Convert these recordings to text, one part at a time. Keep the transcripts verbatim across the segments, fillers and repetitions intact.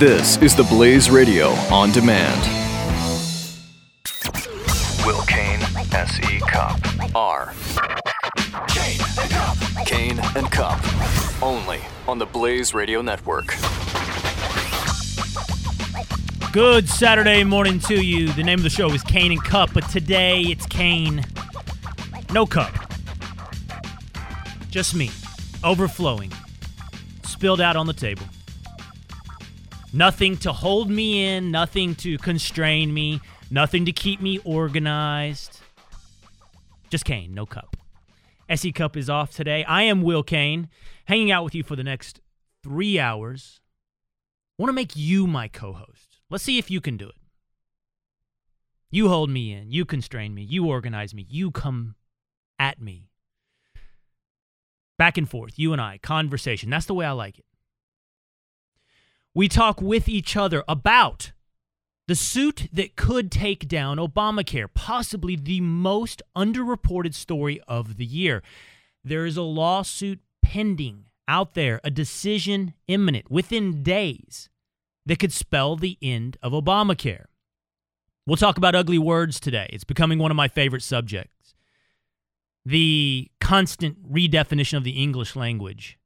This is The Blaze Radio On Demand. Will Cain, S E. Cupp are Cain and Cupp. Cain and Cupp. Only on the Blaze Radio Network. Good Saturday morning to you. The name of the show is Cain and Cupp, but today it's Cain. No Cupp. Just me. Overflowing. Spilled out on the table. Nothing to hold me in, nothing to constrain me, nothing to keep me organized. Just Cain, no Cupp. S E. Cupp is off today. I am Will Cain, hanging out with you for the next three hours. I want to make you my co-host. Let's see if you can do it. You hold me in. You constrain me. You organize me. You come at me. Back and forth, you and I, conversation. That's the way I like it. We talk with each other about the suit that could take down Obamacare, possibly the most underreported story of the year. There is a lawsuit pending out there, a decision imminent within days, that could spell the end of Obamacare. We'll talk about ugly words today. It's becoming one of my favorite subjects. The constant redefinition of the English language.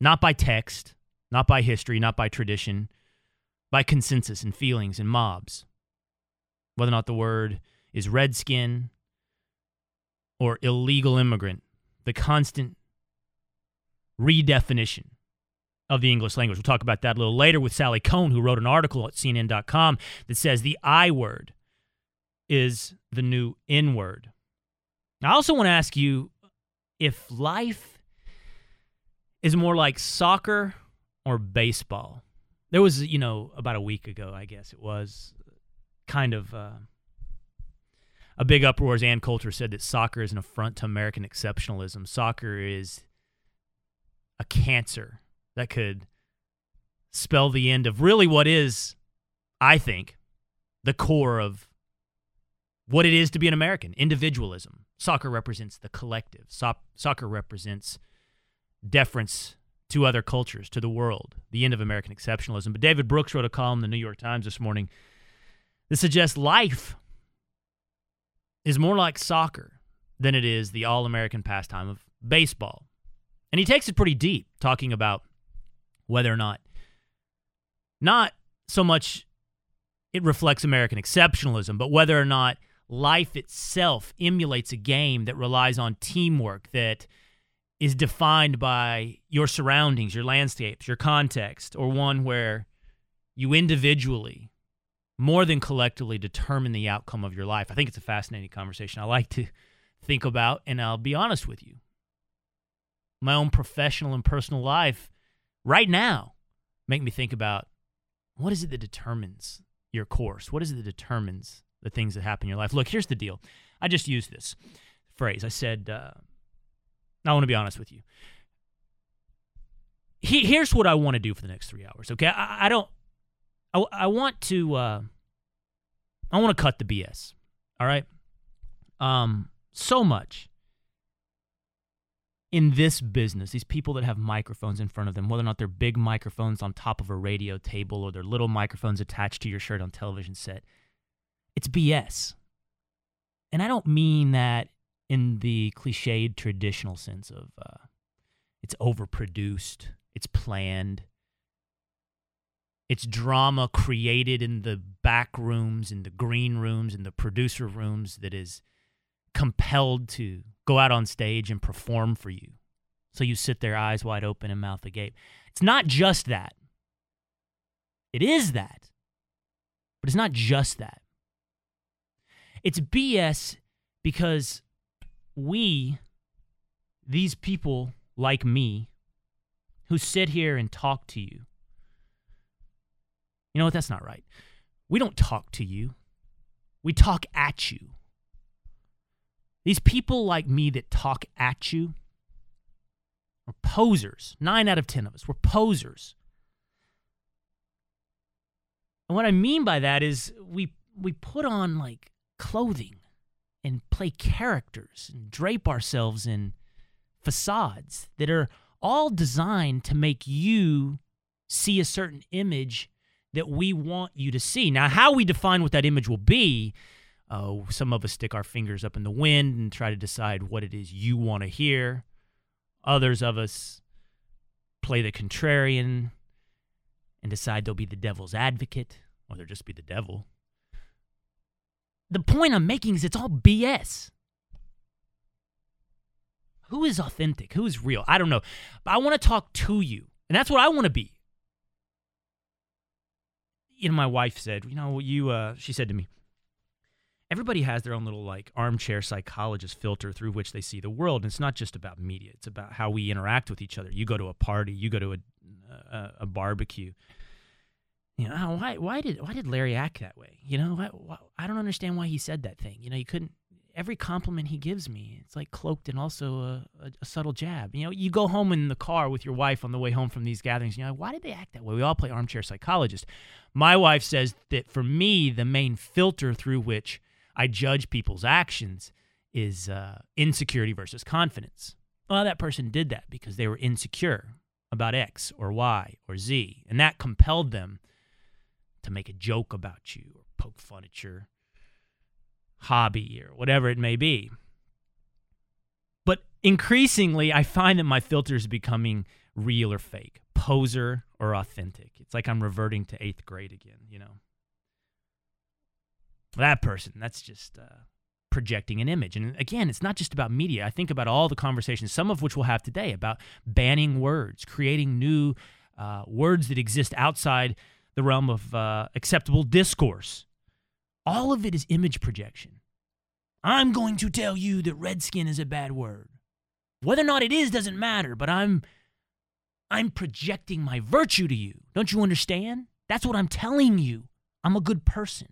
Not by text, not by history, not by tradition, by consensus and feelings and mobs. Whether or not the word is redskin or illegal immigrant, the constant redefinition of the English language. We'll talk about that a little later with Sally Kohn, who wrote an article at C N N dot com that says the I word is the new N word. I also want to ask you if life is more like soccer or baseball. There was, you know, about a week ago, I guess it was, kind of uh, a big uproar as Ann Coulter said that soccer is an affront to American exceptionalism. Soccer is a cancer that could spell the end of really what is, I think, the core of what it is to be an American, individualism. Soccer represents the collective. So- soccer represents deference to other cultures, to the world, the end of American exceptionalism. But David Brooks wrote a column in the New York Times this morning that suggests life is more like soccer than it is the all-American pastime of baseball. And he takes it pretty deep, talking about whether or not, not so much it reflects American exceptionalism, but whether or not life itself emulates a game that relies on teamwork, that is defined by your surroundings, your landscapes, your context, or one where you individually, more than collectively, determine the outcome of your life. I think it's a fascinating conversation I like to think about, and I'll be honest with you. My own professional and personal life right now make me think about what is it that determines your course? What is it that determines the things that happen in your life? Look, here's the deal. I just used this phrase. I said, uh, I want to be honest with you. He, here's what I want to do for the next three hours, okay? I, I don't, I, I want to, uh, I want to cut the B S, all right? Um, so much. In this business, these people that have microphones in front of them, whether or not they're big microphones on top of a radio table or they're little microphones attached to your shirt on television set, it's B S. And I don't mean that in the cliched traditional sense of uh, it's overproduced, it's planned, it's drama created in the back rooms, in the green rooms, in the producer rooms that is compelled to go out on stage and perform for you. So you sit there eyes wide open and mouth agape. It's not just that. It is that. But it's not just that. It's B S because we, these people like me, who sit here and talk to you, you know what, that's not right. We don't talk to you. We talk at you. These people like me that talk at you are posers. Nine out of ten of us, we're posers. And what I mean by that is we we put on like clothing and play characters and drape ourselves in facades that are all designed to make you see a certain image that we want you to see. Now, how we define what that image will be, uh, some of us stick our fingers up in the wind and try to decide what it is you want to hear. Others of us play the contrarian and decide they'll be the devil's advocate, or they'll just be the devil. The point I'm making is it's all B S. Who is authentic? Who is real? I don't know. But I want to talk to you, and that's what I want to be. You know, my wife said, you know, you, uh, she said to me, everybody has their own little, like, armchair psychologist filter through which they see the world. And it's not just about media. It's about how we interact with each other. You go to a party. You go to a, a, a barbecue. You know, why why did why did Larry act that way? You know, why, why, I don't understand why he said that thing. You know, you couldn't, every compliment he gives me, it's like cloaked in also a, a, a subtle jab. You know, you go home in the car with your wife on the way home from these gatherings, you know, why did they act that way? We all play armchair psychologist. My wife says that for me, the main filter through which I judge people's actions is uh, insecurity versus confidence. Well, that person did that because they were insecure about X or Y or Z, and that compelled them to make a joke about you or poke fun at your hobby or whatever it may be. But increasingly, I find that my filter is becoming real or fake, poser or authentic. It's like I'm reverting to eighth grade again, you know. That person, that's just uh, projecting an image. And again, it's not just about media. I think about all the conversations, some of which we'll have today, about banning words, creating new uh, words that exist outside the realm of uh, acceptable discourse. All of it is image projection. I'm going to tell you that redskin is a bad word. Whether or not it is doesn't matter, but I'm I'm projecting my virtue to you. Don't you understand? That's what I'm telling you. I'm a good person.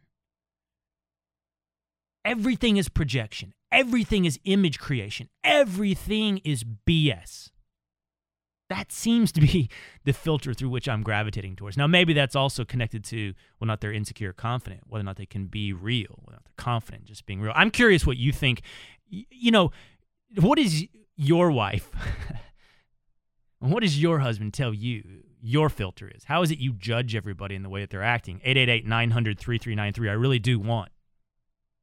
Everything is projection. Everything is image creation. Everything is B S. That seems to be the filter through which I'm gravitating towards. Now, maybe that's also connected to whether or not they're insecure or confident, whether or not they can be real, whether or not they're confident, just being real. I'm curious what you think. You know, what is your wife, what does your husband tell you your filter is? How is it you judge everybody in the way that they're acting? eight eight eight, nine hundred, three three nine three. I really do want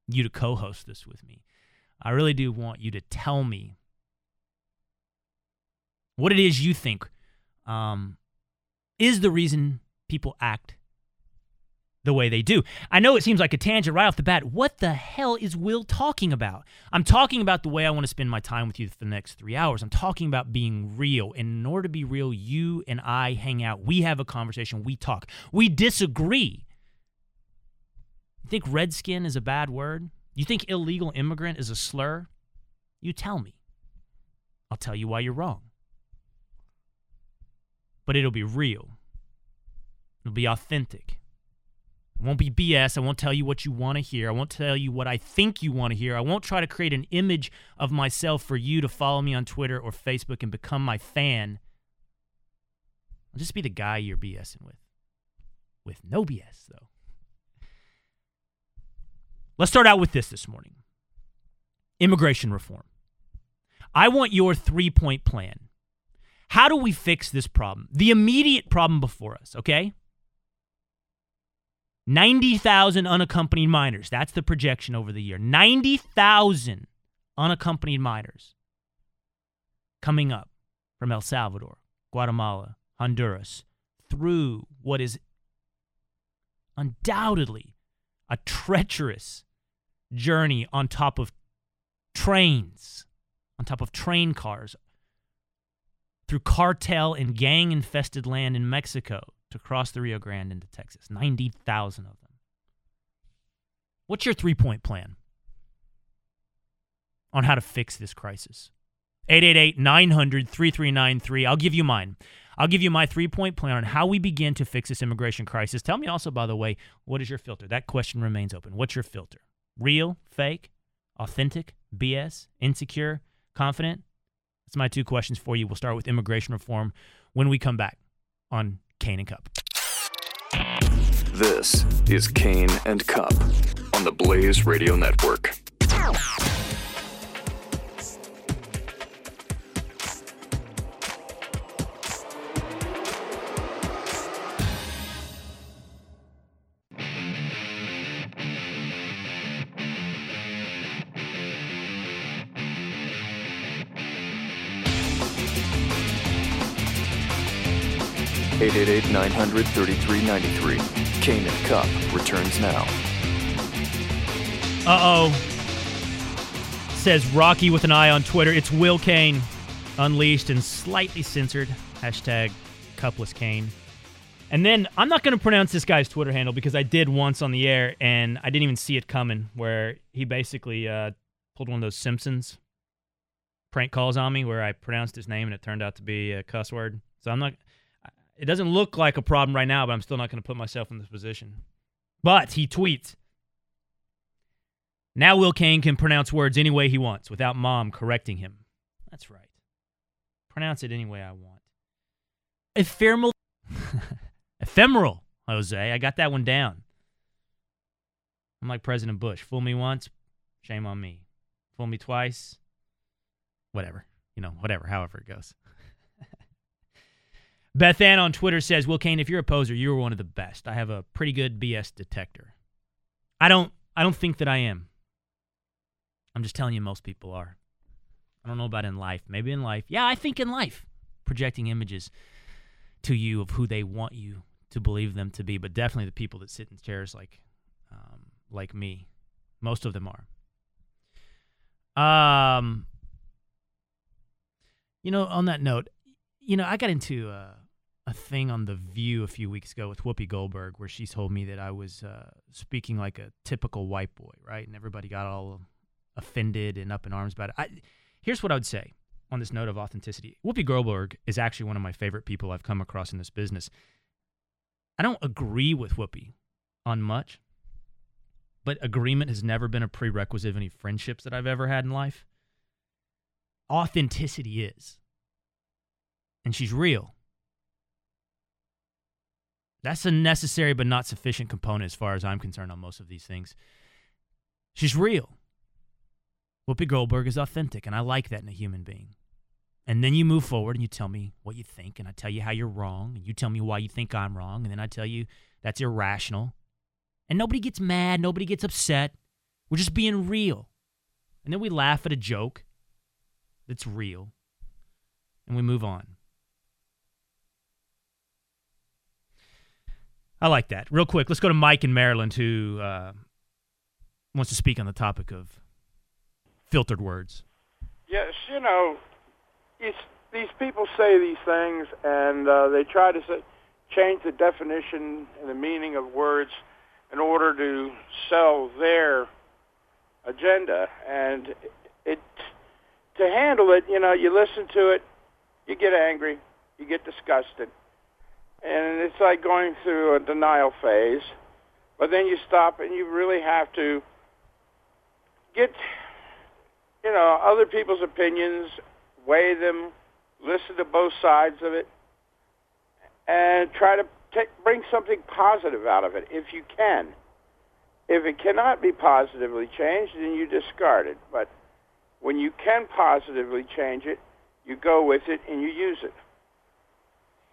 you to co-host this with me. I really do want you to tell me what it is you think um, is the reason people act the way they do. I know it seems like a tangent right off the bat. What the hell is Will talking about? I'm talking about the way I want to spend my time with you for the next three hours. I'm talking about being real. And in order to be real, you and I hang out. We have a conversation. We talk. We disagree. You think redskin is a bad word? You think illegal immigrant is a slur? You tell me. I'll tell you why you're wrong. But it'll be real. It'll be authentic. It won't be B S. I won't tell you what you want to hear. I won't tell you what I think you want to hear. I won't try to create an image of myself for you to follow me on Twitter or Facebook and become my fan. I'll just be the guy you're BSing with. With no B S, though. Let's start out with this this morning. Immigration reform. I want your three-point plan. How do we fix this problem? The immediate problem before us, okay? ninety thousand unaccompanied minors. That's the projection over the year. ninety thousand unaccompanied minors coming up from El Salvador, Guatemala, Honduras, through what is undoubtedly a treacherous journey on top of trains, on top of train cars, through cartel and gang-infested land in Mexico to cross the Rio Grande into Texas. ninety thousand of them. What's your three-point plan on how to fix this crisis? eight eight eight, nine hundred, three three nine three. I'll give you mine. I'll give you my three-point plan on how we begin to fix this immigration crisis. Tell me also, by the way, what is your filter? That question remains open. What's your filter? Real? Fake? Authentic? B S? Insecure? Confident? That's my two questions for you. We'll start with immigration reform when we come back on Cain and Cupp. This is Cain and Cupp on the Blaze Radio Network. eight eight eight, nine three three, nine three. Cain and Cupp returns now. Uh-oh. Says Rocky with an eye on Twitter. It's Will Cain, unleashed and slightly censored. Hashtag Cuppless Cain. And then, I'm not going to pronounce this guy's Twitter handle because I did once on the air, and I didn't even see it coming, where he basically uh, pulled one of those Simpsons prank calls on me where I pronounced his name and it turned out to be a cuss word. So I'm not, it doesn't look like a problem right now, but I'm still not going to put myself in this position. But he tweets, now Will Cain can pronounce words any way he wants without mom correcting him. That's right. Pronounce it any way I want. Ephemeral. Ephemeral, Jose. I got that one down. I'm like President Bush. Fool me once, shame on me. Fool me twice, whatever. You know, whatever, however it goes. Beth Ann on Twitter says, Will Cain, if you're a poser, you're one of the best. I have a pretty good B S detector. I don't I don't think that I am. I'm just telling you most people are. I don't know about in life. Maybe in life. Yeah, I think in life. Projecting images to you of who they want you to believe them to be, but definitely the people that sit in chairs like um, like me. Most of them are. Um, you know, on that note, you know, I got into uh, a thing on The View a few weeks ago with Whoopi Goldberg where she told me that I was uh, speaking like a typical white boy, right? And everybody got all offended and up in arms about it. I, here's what I would say. On this note of authenticity, Whoopi Goldberg is actually one of my favorite people I've come across in this business. I don't agree with Whoopi on much, but agreement has never been a prerequisite of any friendships that I've ever had in life. Authenticity is. And she's real. That's a necessary but not sufficient component as far as I'm concerned on most of these things. She's real. Whoopi Goldberg is authentic, and I like that in a human being. And then you move forward and you tell me what you think, and I tell you how you're wrong, and you tell me why you think I'm wrong, and then I tell you that's irrational. And nobody gets mad, nobody gets upset. We're just being real. And then we laugh at a joke that's real, and we move on. I like that. Real quick, let's go to Mike in Maryland who uh, wants to speak on the topic of filtered words. Yes, you know, it's, these people say these things, and uh, they try to say, change the definition and the meaning of words in order to sell their agenda. And it to handle it, you know, you listen to it, you get angry, you get disgusted, and it's like going through a denial phase. But then you stop, and you really have to get, you know, other people's opinions, weigh them, listen to both sides of it, and try to take, bring something positive out of it if you can. If it cannot be positively changed, then you discard it. But when you can positively change it, you go with it and you use it.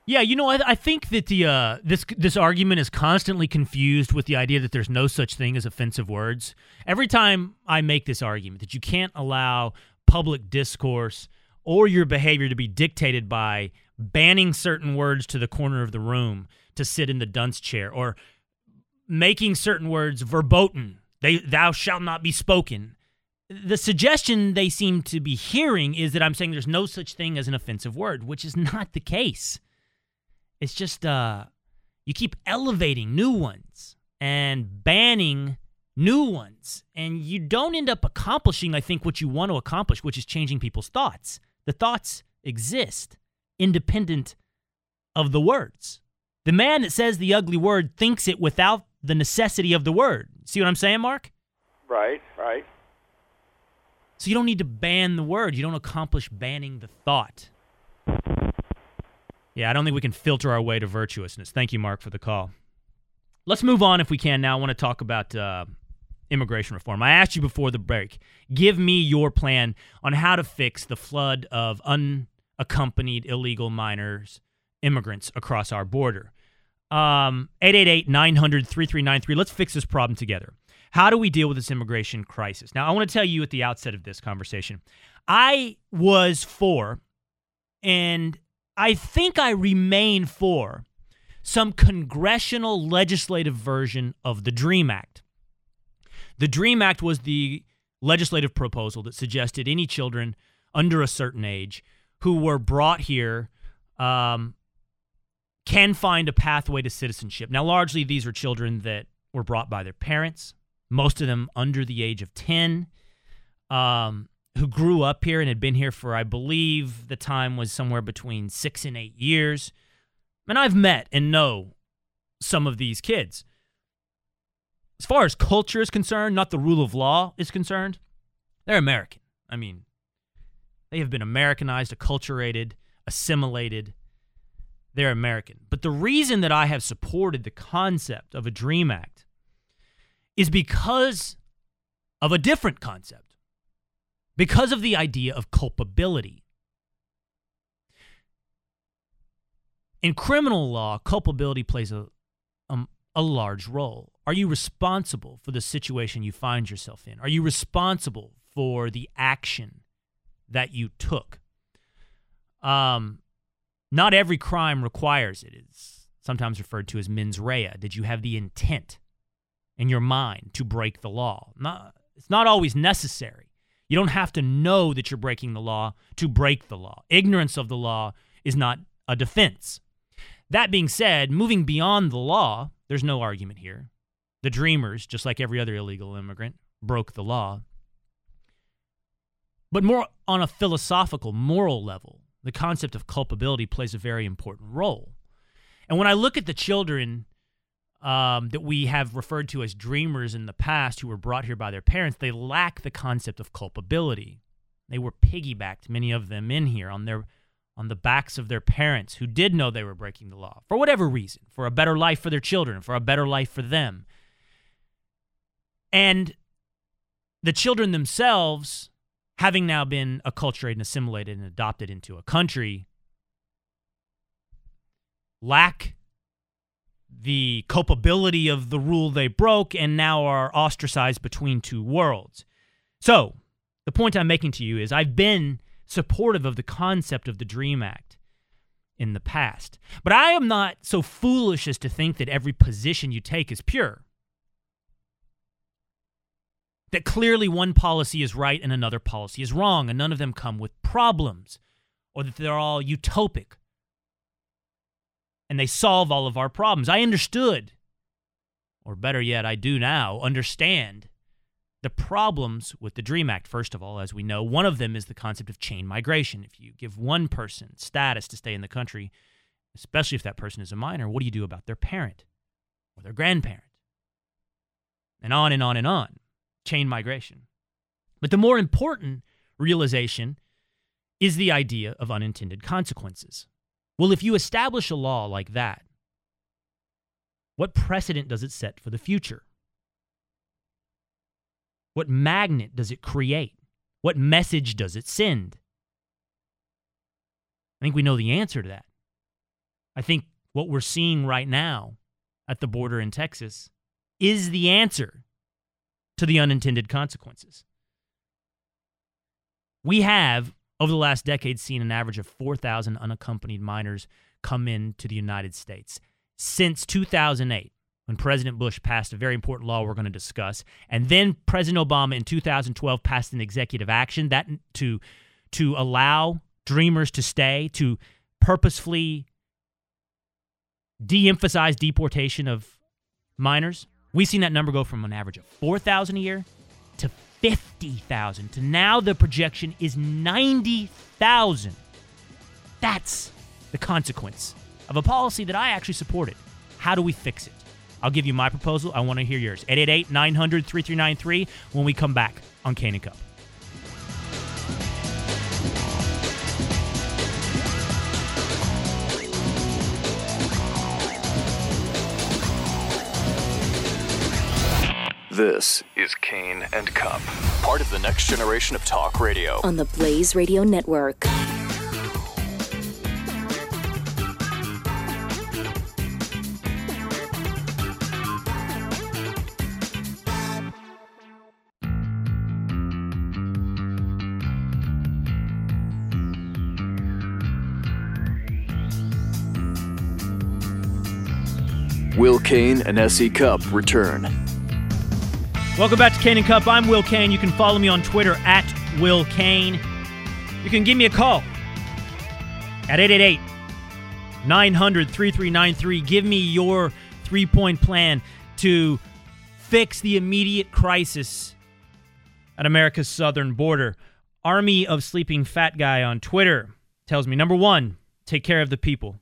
Yeah, you know, I, I think that the uh, this this argument is constantly confused with the idea that there's no such thing as offensive words. Every time I make this argument that you can't allow public discourse or your behavior to be dictated by banning certain words to the corner of the room to sit in the dunce chair or making certain words verboten, they, thou shalt not be spoken. The suggestion they seem to be hearing is that I'm saying there's no such thing as an offensive word, which is not the case. It's just uh, you keep elevating new ones and banning new ones, and you don't end up accomplishing, I think, what you want to accomplish, which is changing people's thoughts. The thoughts exist independent of the words. The man that says the ugly word thinks it without the necessity of the word. See what I'm saying, Mark? Right, right. So you don't need to ban the word. You don't accomplish banning the thought. Yeah, I don't think we can filter our way to virtuousness. Thank you, Mark, for the call. Let's move on if we can now. I want to talk about uh, immigration reform. I asked you before the break, give me your plan on how to fix the flood of unaccompanied illegal minors, immigrants across our border. Um, eight eight eight, nine hundred, three three nine three. Let's fix this problem together. How do we deal with this immigration crisis? Now, I want to tell you at the outset of this conversation, I was for and... I think I remain for some congressional legislative version of the DREAM Act. The DREAM Act was the legislative proposal that suggested any children under a certain age who were brought here um, can find a pathway to citizenship. Now, largely, these were children that were brought by their parents, most of them under the age of ten, um, who grew up here and had been here for, I believe, the time was somewhere between six and eight years. And I've met and know some of these kids. As far as culture is concerned, not the rule of law is concerned, they're American. I mean, they have been Americanized, acculturated, assimilated. They're American. But the reason that I have supported the concept of a DREAM Act is because of a different concept, because of the idea of culpability. In criminal law, culpability plays a, um, a large role. Are you responsible for the situation you find yourself in? Are you responsible for the action that you took? Um, not every crime requires it. It's sometimes referred to as mens rea. Did you have the intent in your mind to break the law? Not, it's not always necessary. You don't have to know that you're breaking the law to break the law. Ignorance of the law is not a defense. That being said, moving beyond the law, there's no argument here. The Dreamers, just like every other illegal immigrant, broke the law. But more on a philosophical, moral level, the concept of culpability plays a very important role. And when I look at the children um, that we have referred to as Dreamers in the past who were brought here by their parents, they lack the concept of culpability. They were piggybacked, many of them in here, on their on the backs of their parents who did know they were breaking the law, for whatever reason, for a better life for their children, for a better life for them. And the children themselves, having now been acculturated and assimilated and adopted into a country, lack the culpability of the rule they broke and now are ostracized between two worlds. So, the point I'm making to you is I've been supportive of the concept of the DREAM Act in the past. But I am not so foolish as to think that every position you take is pure, that clearly one policy is right and another policy is wrong, and none of them come with problems, or that they're all utopic and they solve all of our problems. I understood, or better yet, I do now understand the problems with the DREAM Act. First of all, as we know, one of them is the concept of chain migration. If you give one person status to stay in the country, especially if that person is a minor, what do you do about their parent or their grandparent? And on and on and on. Chain migration. But the more important realization is the idea of unintended consequences. Well, if you establish a law like that, what precedent does it set for the future? What magnet does it create? What message does it send? I think we know the answer to that. I think what we're seeing right now at the border in Texas is the answer to the unintended consequences. We have, over the last decade, seen an average of four thousand unaccompanied minors come into the United States since two thousand eight. When President Bush passed a very important law we're going to discuss, and then President Obama in two thousand twelve passed an executive action that to to allow Dreamers to stay, to purposefully de-emphasize deportation of minors. We've seen that number go from an average of four thousand a year to fifty thousand, to now the projection is ninety thousand. That's the consequence of a policy that I actually supported. How do we fix it? I'll give you my proposal. I want to hear yours. eight eight eight, nine hundred, three three nine three when we come back on Cain and Cupp. This is Cain and Cupp, part of the next generation of talk radio on the Blaze Radio Network. Will Cain and S E. Cupp return. Welcome back to Cain and Cupp. I'm Will Cain. You can follow me on Twitter at Will Cain. You can give me a call at eight eight eight, nine hundred, three three nine three. Give me your three-point plan to fix the immediate crisis at America's southern border. Army of Sleeping Fat Guy on Twitter tells me, number one, take care of the people.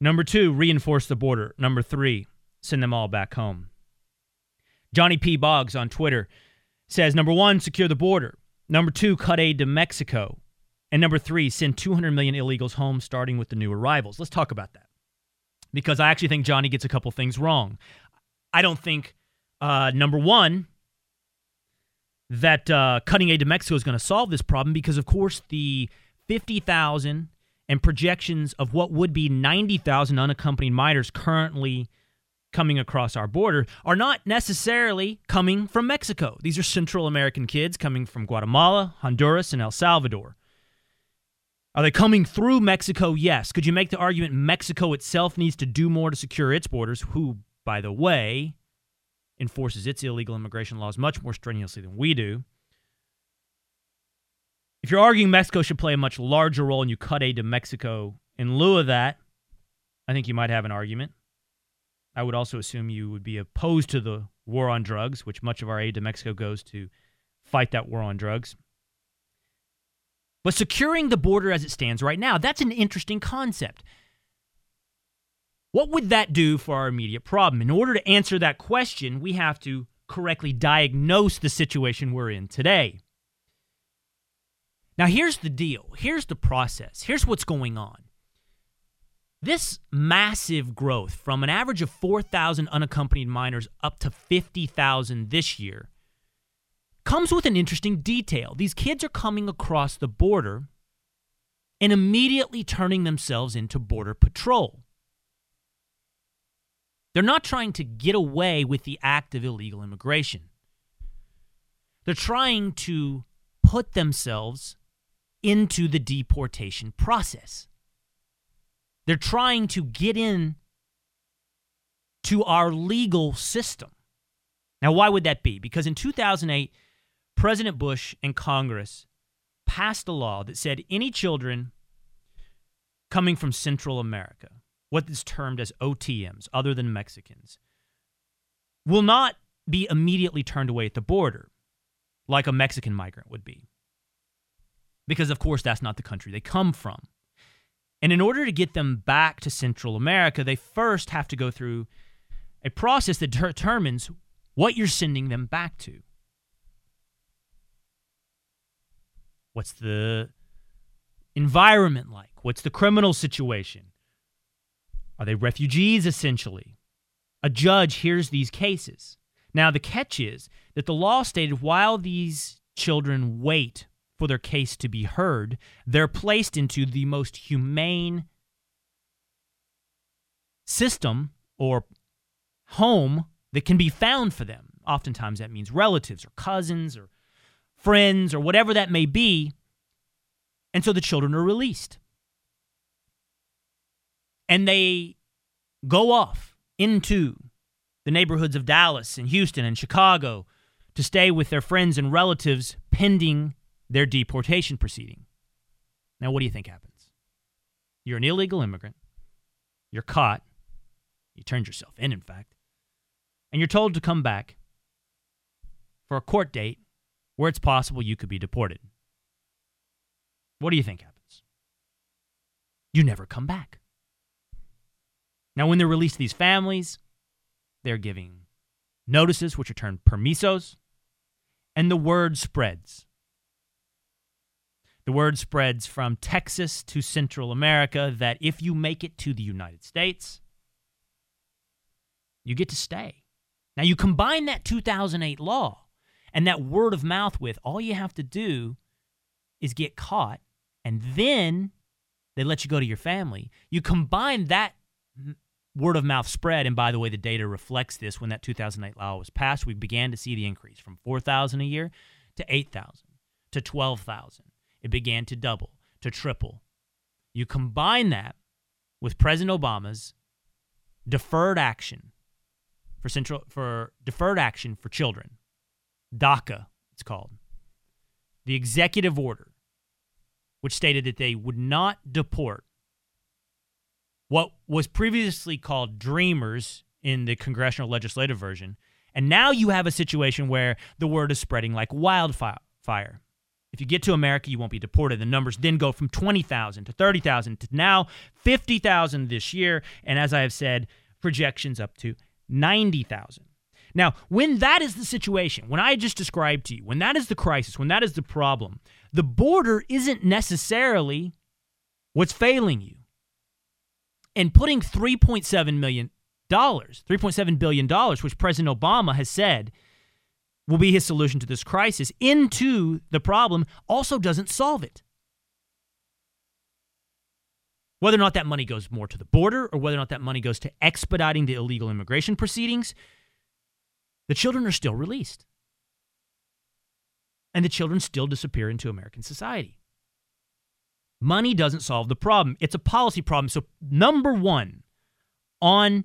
Number two, reinforce the border. Number three, send them all back home. Johnny P. Boggs on Twitter says, number one, secure the border. Number two, cut aid to Mexico. And number three, send two hundred million illegals home, starting with the new arrivals. Let's talk about that, because I actually think Johnny gets a couple things wrong. I don't think, uh, number one, that uh, cutting aid to Mexico is going to solve this problem, because, of course, the fifty thousand and projections of what would be ninety thousand unaccompanied minors currently coming across our border are not necessarily coming from Mexico. These are Central American kids coming from Guatemala, Honduras, and El Salvador. Are they coming through Mexico? Yes. Could you make the argument Mexico itself needs to do more to secure its borders, who, by the way, enforces its illegal immigration laws much more strenuously than we do? If you're arguing Mexico should play a much larger role and you cut aid to Mexico in lieu of that, I think you might have an argument. I would also assume you would be opposed to the war on drugs, which much of our aid to Mexico goes to fight that war on drugs. But securing the border as it stands right now, that's an interesting concept. What would that do for our immediate problem? In order to answer that question, we have to correctly diagnose the situation we're in today. Now, here's the deal. Here's the process. Here's what's going on. This massive growth from an average of four thousand unaccompanied minors up to fifty thousand this year comes with an interesting detail. These kids are coming across the border and immediately turning themselves into Border Patrol. They're not trying to get away with the act of illegal immigration. They're trying to put themselves into the deportation process. They're trying to get in to our legal system. Now, why would that be? Because in two thousand eight, President Bush and Congress passed a law that said any children coming from Central America, what is termed as O T Ms, other than Mexicans, will not be immediately turned away at the border like a Mexican migrant would be. Because, of course, that's not the country they come from. And in order to get them back to Central America, they first have to go through a process that determines what you're sending them back to. What's the environment like? What's the criminal situation? Are they refugees, essentially? A judge hears these cases. Now, the catch is that the law stated while these children wait for their case to be heard, they're placed into the most humane system or home that can be found for them. Oftentimes that means relatives or cousins or friends or whatever that may be. And so the children are released. And they go off into the neighborhoods of Dallas and Houston and Chicago to stay with their friends and relatives pending their deportation proceeding. Now, what do you think happens? You're an illegal immigrant. You're caught. You turned yourself in, in fact. And you're told to come back for a court date where it's possible you could be deported. What do you think happens? You never come back. Now, when they're released to these families, they're giving notices, which are termed permisos, and the word spreads. The word spreads from Texas to Central America that if you make it to the United States, you get to stay. Now, you combine that two thousand eight law and that word of mouth with all you have to do is get caught, and then they let you go to your family. You combine that word of mouth spread, and by the way, the data reflects this. When that two thousand eight law was passed, we began to see the increase from four thousand a year to eight thousand to twelve thousand. It began to double, to triple. You combine that with President Obama's deferred action for central for deferred action for children, DACA it's called, the executive order, which stated that they would not deport what was previously called dreamers in the congressional legislative version. And now you have a situation where the word is spreading like wildfire. If you get to America, you won't be deported. The numbers then go from twenty thousand to thirty thousand to now fifty thousand this year. And as I have said, projections up to ninety thousand. Now, when that is the situation, when I just described to you, when that is the crisis, when that is the problem, the border isn't necessarily what's failing you. And putting three point seven million dollars, three point seven billion dollars, which President Obama has said will be his solution to this crisis, into the problem also doesn't solve it. Whether or not that money goes more to the border or whether or not that money goes to expediting the illegal immigration proceedings, the children are still released. And the children still disappear into American society. Money doesn't solve the problem. It's a policy problem. So number one on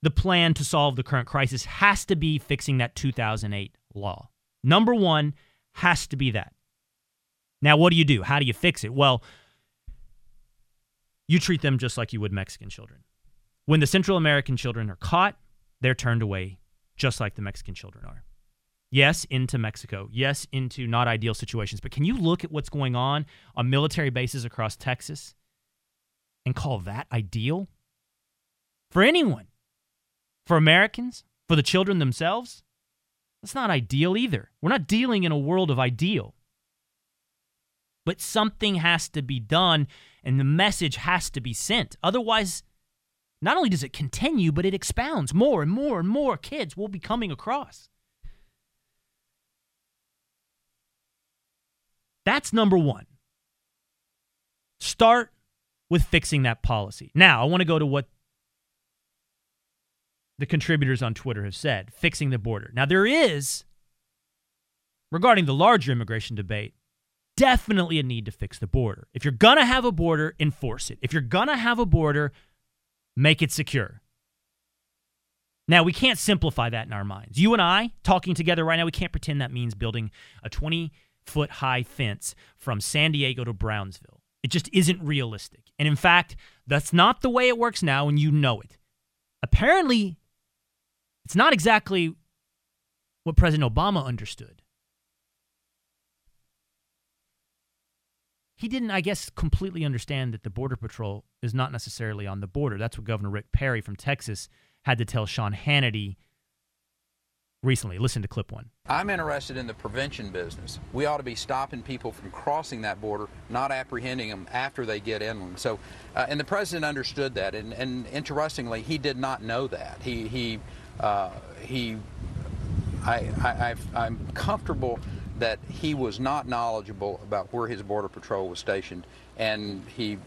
the plan to solve the current crisis has to be fixing that two thousand eight law. Number one has to be that. Now, what do you do? How do you fix it? Well, you treat them just like you would Mexican children. When the Central American children are caught, they're turned away just like the Mexican children are. Yes, into Mexico. Yes, into not ideal situations. But can you look at what's going on on military bases across Texas and call that ideal? For anyone. For Americans. For the children themselves. That's not ideal either. We're not dealing in a world of ideal. But something has to be done and the message has to be sent. Otherwise, not only does it continue, but it expounds. More and more and more kids will be coming across. That's number one. Start with fixing that policy. Now, I want to go to what the contributors on Twitter have said, fixing the border. Now, there is, regarding the larger immigration debate, definitely a need to fix the border. If you're going to have a border, enforce it. If you're going to have a border, make it secure. Now, we can't simplify that in our minds. You and I, talking together right now, we can't pretend that means building a twenty-foot-high fence from San Diego to Brownsville. It just isn't realistic. And in fact, that's not the way it works now, and you know it. Apparently, it's not exactly what President Obama understood. He didn't, I guess, completely understand that the Border Patrol is not necessarily on the border. That's what Governor Rick Perry from Texas had to tell Sean Hannity recently. Listen to clip one. I'm interested in the prevention business. We ought to be stopping people from crossing that border, not apprehending them after they get inland. So, uh, and the president understood that, and, and interestingly, he did not know that. He, he, uh, he. I, I, I've, I'm comfortable that he was not knowledgeable about where his Border Patrol was stationed, and he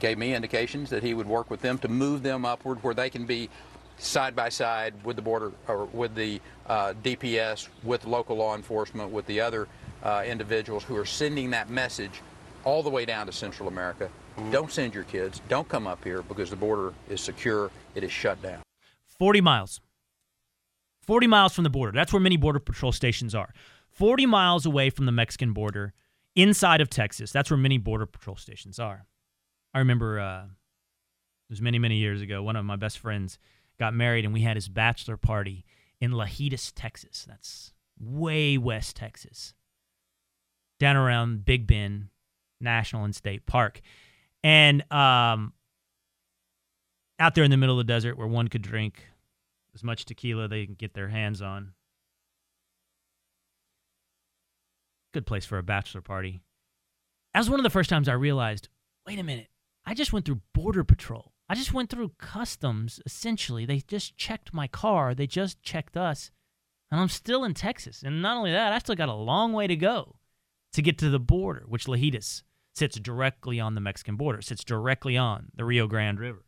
gave me indications that he would work with them to move them upward where they can be side by side with the border, or with the uh, D P S, with local law enforcement, with the other uh, individuals who are sending that message all the way down to Central America. Mm-hmm. Don't send your kids. Don't come up here because the border is secure. It is shut down. forty miles. forty miles from the border. That's where many Border Patrol stations are. forty miles away from the Mexican border, inside of Texas. That's where many Border Patrol stations are. I remember uh, it was many, many years ago, one of my best friends got married, and we had his bachelor party in Lajitas, Texas. That's way west Texas, down around Big Bend National and State Park. And um, out there in the middle of the desert where one could drink as much tequila they can get their hands on. Good place for a bachelor party. That was one of the first times I realized, wait a minute, I just went through Border Patrol. I just went through customs, essentially. They just checked my car. They just checked us. And I'm still in Texas. And not only that, I still got a long way to go to get to the border, which Lajitas sits directly on the Mexican border, sits directly on the Rio Grande River.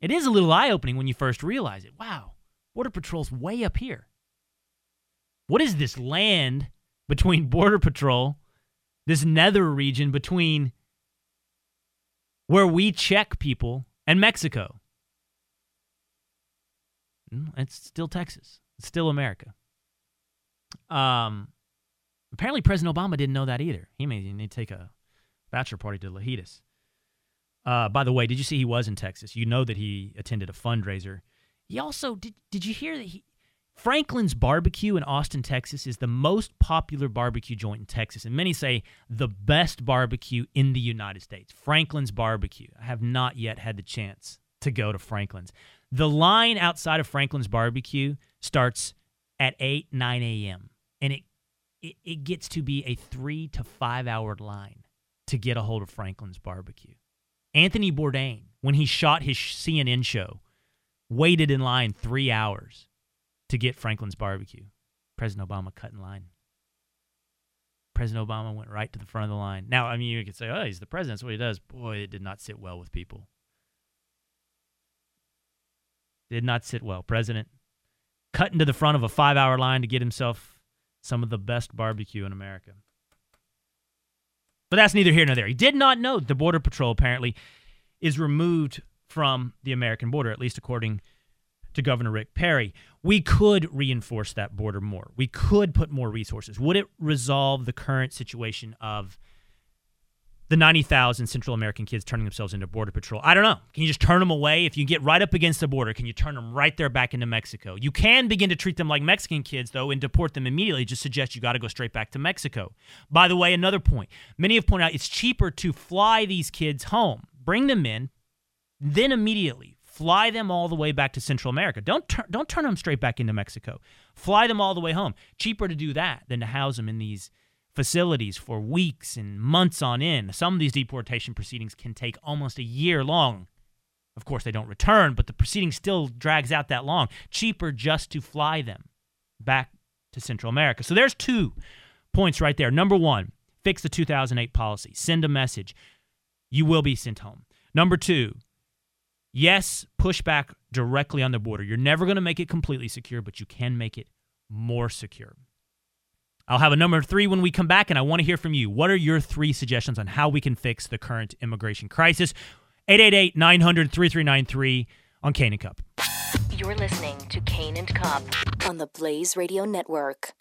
It is a little eye-opening when you first realize it. Wow, Border Patrol's way up here. What is this land between Border Patrol, this nether region between where we check people, and Mexico? Britain. It's still Texas. It's still America. Um, apparently President Obama didn't know that either. He may need to take a bachelor party to Lajitas. Uh, by the way, did you see he was in Texas? You know that he attended a fundraiser. He also, did Did you hear that he, Franklin's Barbecue in Austin, Texas is the most popular barbecue joint in Texas. And many say the best barbecue in the United States. Franklin's Barbecue. I have not yet had the chance to go to Franklin's. The line outside of Franklin's Barbecue starts at eight, nine a.m. And it, it, it gets to be a three to five hour line to get a hold of Franklin's Barbecue. Anthony Bourdain, when he shot his C N N show, waited in line three hours to get Franklin's Barbecue. President Obama cut in line. President Obama went right to the front of the line. Now, I mean, you could say, oh, he's the president. That's what he does. Boy, it did not sit well with people. Did not sit well. President cut into the front of a five-hour line to get himself some of the best barbecue in America. But that's neither here nor there. He did not know the Border Patrol apparently is removed from the American border, at least according to Governor Rick Perry. We could reinforce that border more. We could put more resources. Would it resolve the current situation of the ninety thousand Central American kids turning themselves into Border Patrol? I don't know. Can you just turn them away? If you get right up against the border, can you turn them right there back into Mexico? You can begin to treat them like Mexican kids, though, and deport them immediately. Just suggest you got to go straight back to Mexico. By the way, another point. Many have pointed out it's cheaper to fly these kids home, bring them in, then immediately fly them all the way back to Central America. Don't, tur- don't turn them straight back into Mexico. Fly them all the way home. Cheaper to do that than to house them in these facilities for weeks and months on end. Some of these deportation proceedings can take almost a year long. Of course, they don't return, but the proceeding still drags out that long. Cheaper just to fly them back to Central America. So there's two points right there. Number one, fix the two thousand eight policy. Send a message. You will be sent home. Number two, yes, push back directly on the border. You're never going to make it completely secure, but you can make it more secure. I'll have a number three when we come back, and I want to hear from you. What are your three suggestions on how we can fix the current immigration crisis? eight eight eight, nine hundred, three three nine three on Cain and Cupp. You're listening to Cain and Cupp on the Blaze Radio Network.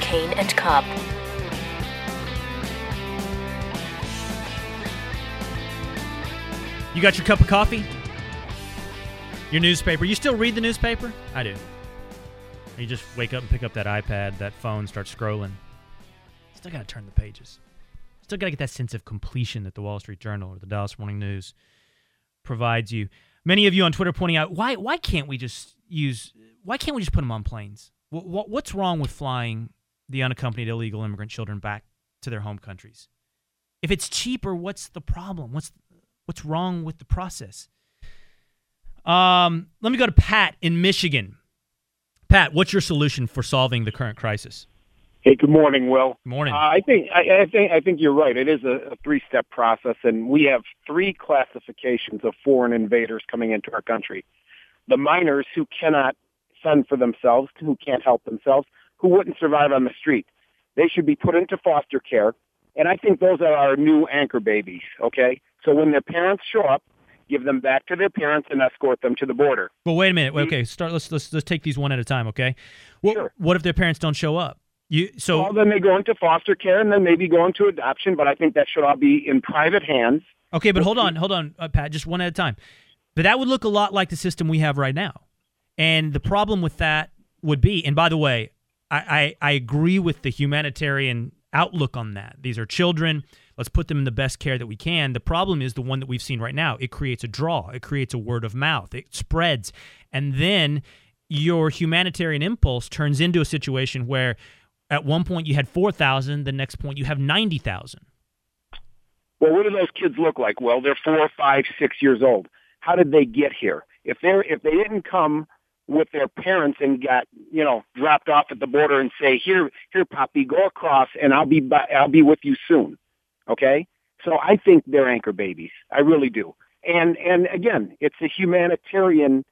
Cain and Cupp. You got your cup of coffee? Your newspaper? You still read the newspaper? I do. You just wake up and pick up that iPad, that phone, start scrolling. Still got to turn the pages. Still got to get that sense of completion that the Wall Street Journal or the Dallas Morning News provides you. Many of you on Twitter pointing out, why why can't we just use, why can't we just put them on planes? What what's wrong with flying the unaccompanied illegal immigrant children back to their home countries? If it's cheaper, what's the problem? What's what's wrong with the process? Um, let me go to Pat in Michigan. Pat, what's your solution for solving the current crisis? Hey, good morning, Will. Good morning. Uh, I think I, I think I think you're right. It is a, a three-step process, and we have three classifications of foreign invaders coming into our country: the minors who cannot fend for themselves, who can't help themselves, who wouldn't survive on the street. They should be put into foster care, and I think those are our new anchor babies, okay? So when their parents show up, give them back to their parents and escort them to the border. Well, wait a minute. Okay, start. Let's let's let's take these one at a time, okay? Well, sure. What if their parents don't show up? You so well, then they go into foster care, and then maybe go into adoption, but I think that should all be in private hands. Okay, but hold on, hold on, uh, Pat, just one at a time. But that would look a lot like the system we have right now. And the problem with that would be, and by the way, I, I, I agree with the humanitarian outlook on that. These are children. Let's put them in the best care that we can. The problem is the one that we've seen right now. It creates a draw. It creates a word of mouth. It spreads. And then your humanitarian impulse turns into a situation where at one point you had four thousand, the next point you have ninety thousand. Well, what do those kids look like? Well, they're four, five, six years old. How did they get here? If they're if they didn't come with their parents and got, you know, dropped off at the border and say, here, here, Poppy, go across and I'll be, by, I'll be with you soon. Okay. So I think they're anchor babies. I really do. And and again, it's a humanitarian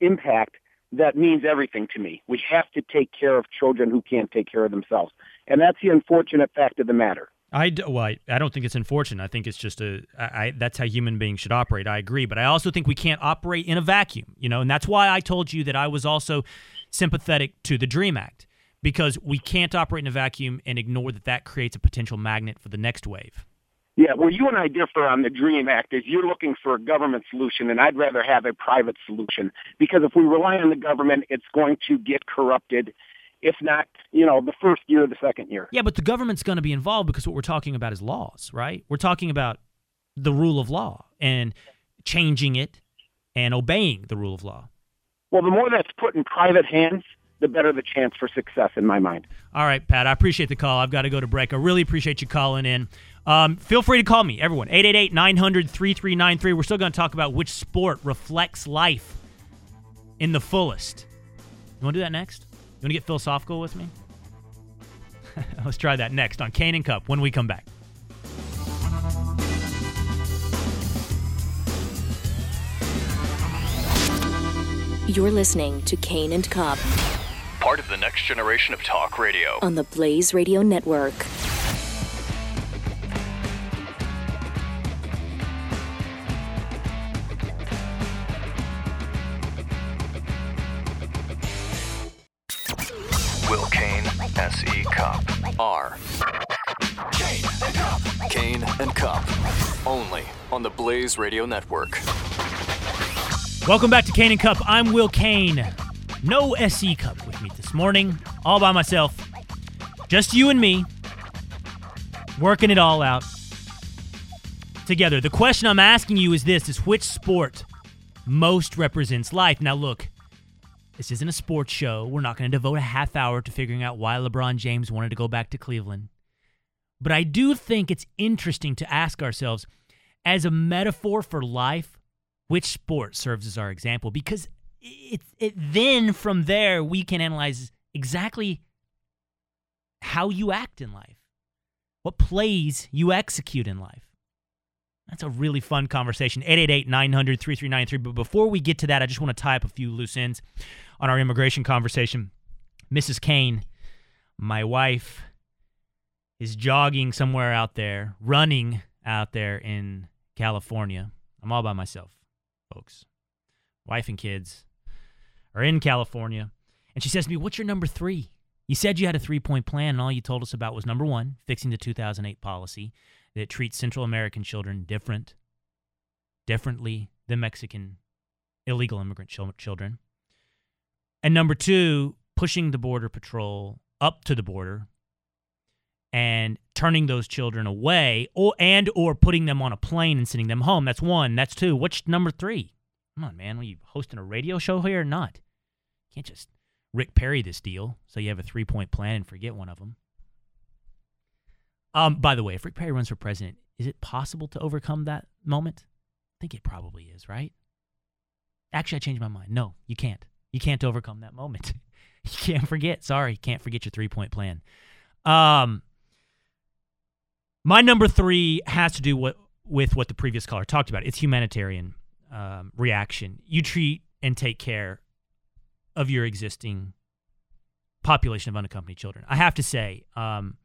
impact that means everything to me. We have to take care of children who can't take care of themselves. And that's the unfortunate fact of the matter. I, do, well, I, I don't think it's unfortunate. I think it's just a, I, I, that's how human beings should operate. I agree. But I also think we can't operate in a vacuum, you know, and that's why I told you that I was also sympathetic to the DREAM Act, because we can't operate in a vacuum and ignore that that creates a potential magnet for the next wave. Yeah, well, you and I differ on the DREAM Act is you're looking for a government solution, and I'd rather have a private solution, because if we rely on the government, it's going to get corrupted. If not, you know, the first year, the second year. Yeah, but the government's going to be involved, because what we're talking about is laws, right? We're talking about the rule of law and changing it and obeying the rule of law. Well, the more that's put in private hands, the better the chance for success in my mind. All right, Pat, I appreciate the call. I've got to go to break. I really appreciate you calling in. Um, feel free to call me, everyone, eight eight eight, nine hundred, three three nine three. We're still going to talk about which sport reflects life in the fullest. You want to do that next? You want to get philosophical with me? Let's try that next on Cain and Cupp when we come back. You're listening to Cain and Cupp, part of the next generation of talk radio on the Blaze Radio Network. Will Cain, S E. Cupp, R. Cain and Cupp. Cain and Cupp, only on the Blaze Radio Network. Welcome back to Cain and Cupp. I'm Will Cain. No S E. Cupp with me this morning, all by myself. Just you and me, working it all out together. The question I'm asking you is this, is which sport most represents life? Now look, this isn't a sports show. We're not going to devote a half hour to figuring out why LeBron James wanted to go back to Cleveland. But I do think it's interesting to ask ourselves, as a metaphor for life, which sport serves as our example? Because it, it, then from there, we can analyze exactly how you act in life, what plays you execute in life. That's a really fun conversation, eight eight eight, nine hundred, three three nine three. But before we get to that, I just want to tie up a few loose ends on our immigration conversation. Missus Cain, my wife, is jogging somewhere out there, running out there in California. I'm all by myself, folks. Wife and kids are in California. And she says to me, what's your number three? You said you had a three-point plan, and all you told us about was, number one, fixing the two thousand eight policy that treats Central American children different, differently than Mexican illegal immigrant children. And number two, pushing the border patrol up to the border and turning those children away, or and or putting them on a plane and sending them home. That's one. That's two. What's number three? Come on, man. Are you hosting a radio show here or not? You can't just Rick Perry this deal so you have a three-point plan and forget one of them. Um, by the way, if Rick Perry runs for president, is it possible to overcome that moment? I think it probably is, right? Actually, I changed my mind. No, you can't. You can't overcome that moment. You can't forget. Sorry, can't forget your three-point plan. Um, my number three has to do what, with what the previous caller talked about. It's humanitarian um, reaction. You treat and take care of your existing population of unaccompanied children. I have to say... Um,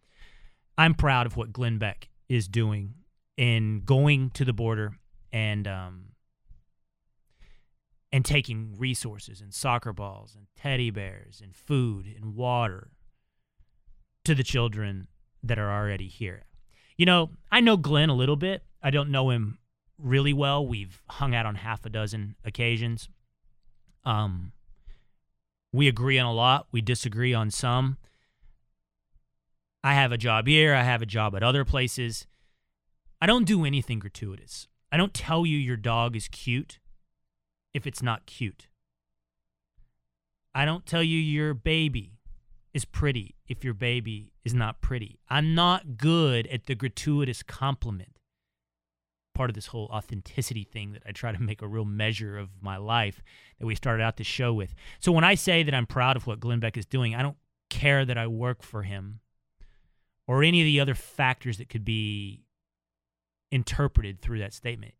I'm proud of what Glenn Beck is doing in going to the border and um, and taking resources and soccer balls and teddy bears and food and water to the children that are already here. You know, I know Glenn a little bit. I don't know him really well. We've hung out on half a dozen occasions. Um, we agree on a lot. We disagree on some. I have a job here. I have a job at other places. I don't do anything gratuitous. I don't tell you your dog is cute if it's not cute. I don't tell you your baby is pretty if your baby is not pretty. I'm not good at the gratuitous compliment. Part of this whole authenticity thing that I try to make a real measure of my life that we started out the show with. So when I say that I'm proud of what Glenn Beck is doing, I don't care that I work for him or any of the other factors that could be interpreted through that statement.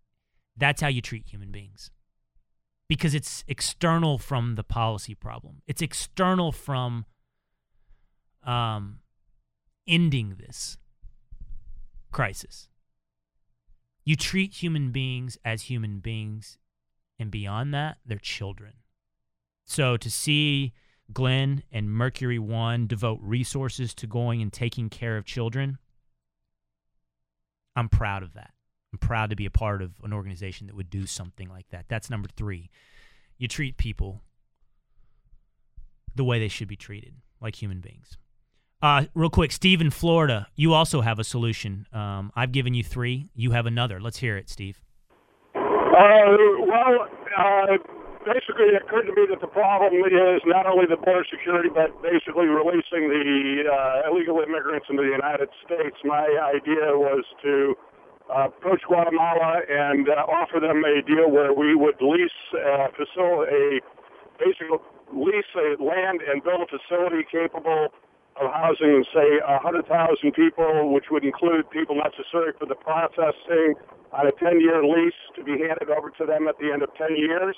That's how you treat human beings. Because it's external from the policy problem. It's external from um, ending this crisis. You treat human beings as human beings, and beyond that, they're children. So to see Glenn and Mercury One devote resources to going and taking care of children, I'm proud of that. I'm proud to be a part of an organization that would do something like that. That's number three. You treat people the way they should be treated, like human beings. Uh, real quick, Steve in Florida, you also have a solution. Um, I've given you three. You have another. Let's hear it, Steve. Uh, well, uh, basically it occurred to me that the problem is not only the border security, but basically releasing the uh, illegal immigrants into the United States. My idea was to Uh, approach Guatemala and uh, offer them a deal where we would lease uh, facility, a basically lease a land and build a facility capable of housing, say, one hundred thousand people, which would include people necessary for the processing on a ten-year lease to be handed over to them at the end of ten years.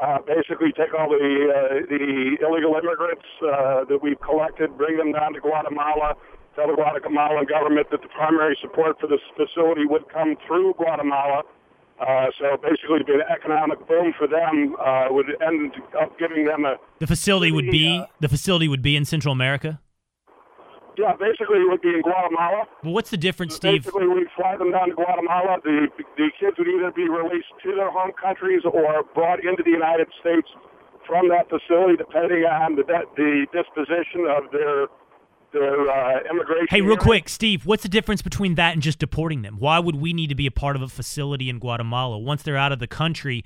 Uh, basically, take all the uh, the illegal immigrants uh, that we've collected, bring them down to Guatemala. Tell the Guatemalan government that the primary support for this facility would come through Guatemala. Uh, so basically, it'd be an economic boom for them. Uh, would end up giving them a the facility would be uh, the facility would be in Central America. Yeah, basically, it would be in Guatemala. Well, what's the difference, so Steve? Basically, we'd fly them down to Guatemala. The the kids would either be released to their home countries or brought into the United States from that facility, depending on the the disposition of their. Their, uh, immigration hey, real area. Quick, Steve, what's the difference between that and just deporting them? Why would we need to be a part of a facility in Guatemala? Once they're out of the country,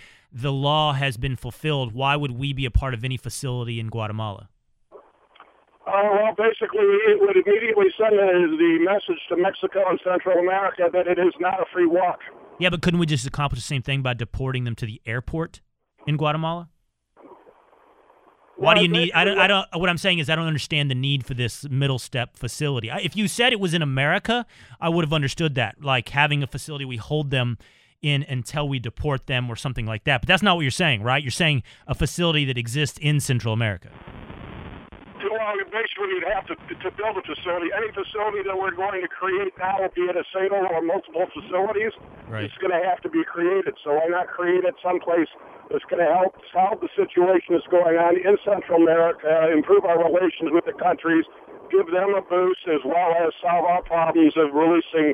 the law has been fulfilled. Why would we be a part of any facility in Guatemala? Uh, well, basically, it would immediately send the message to Mexico and Central America that it is not a free walk. Yeah, but couldn't we just accomplish the same thing by deporting them to the airport in Guatemala? Why do you need? I don't. I don't. What I'm saying is, I don't understand the need for this middle step facility. If you said it was in America, I would have understood that. Like having a facility, we hold them in until we deport them, or something like that. But that's not what you're saying, right? You're saying a facility that exists in Central America. Well, basically, you'd have to to build a facility. Any facility that we're going to create now, be it a single or multiple facilities, right. It's going to have to be created. So why not create it someplace that's going to help solve the situation that's going on in Central America, improve our relations with the countries, give them a boost, as well as solve our problems of releasing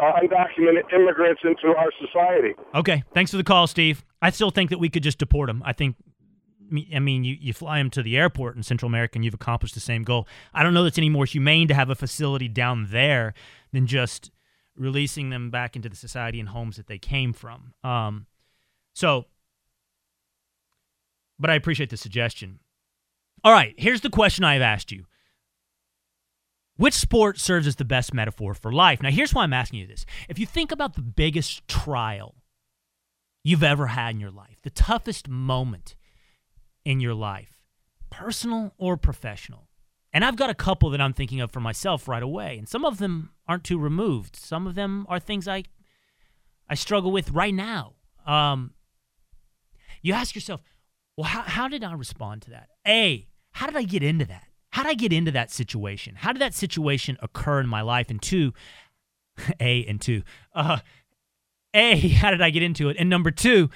uh, undocumented immigrants into our society. Okay. Thanks for the call, Steve. I still think that we could just deport them. I think, I mean, you, you fly them to the airport in Central America and you've accomplished the same goal. I don't know that's any more humane to have a facility down there than just releasing them back into the society and homes that they came from. Um, so... But I appreciate the suggestion. All right, here's the question I've asked you. Which sport serves as the best metaphor for life? Now, here's why I'm asking you this. If you think about the biggest trial you've ever had in your life, the toughest moment in your life, personal or professional, and I've got a couple that I'm thinking of for myself right away, and some of them aren't too removed. Some of them are things I I struggle with right now. Um, you ask yourself, well, how, how did I respond to that? A, how did I get into that? How did I get into that situation? How did that situation occur in my life? And two, A and two, uh, A, how did I get into it? And number two,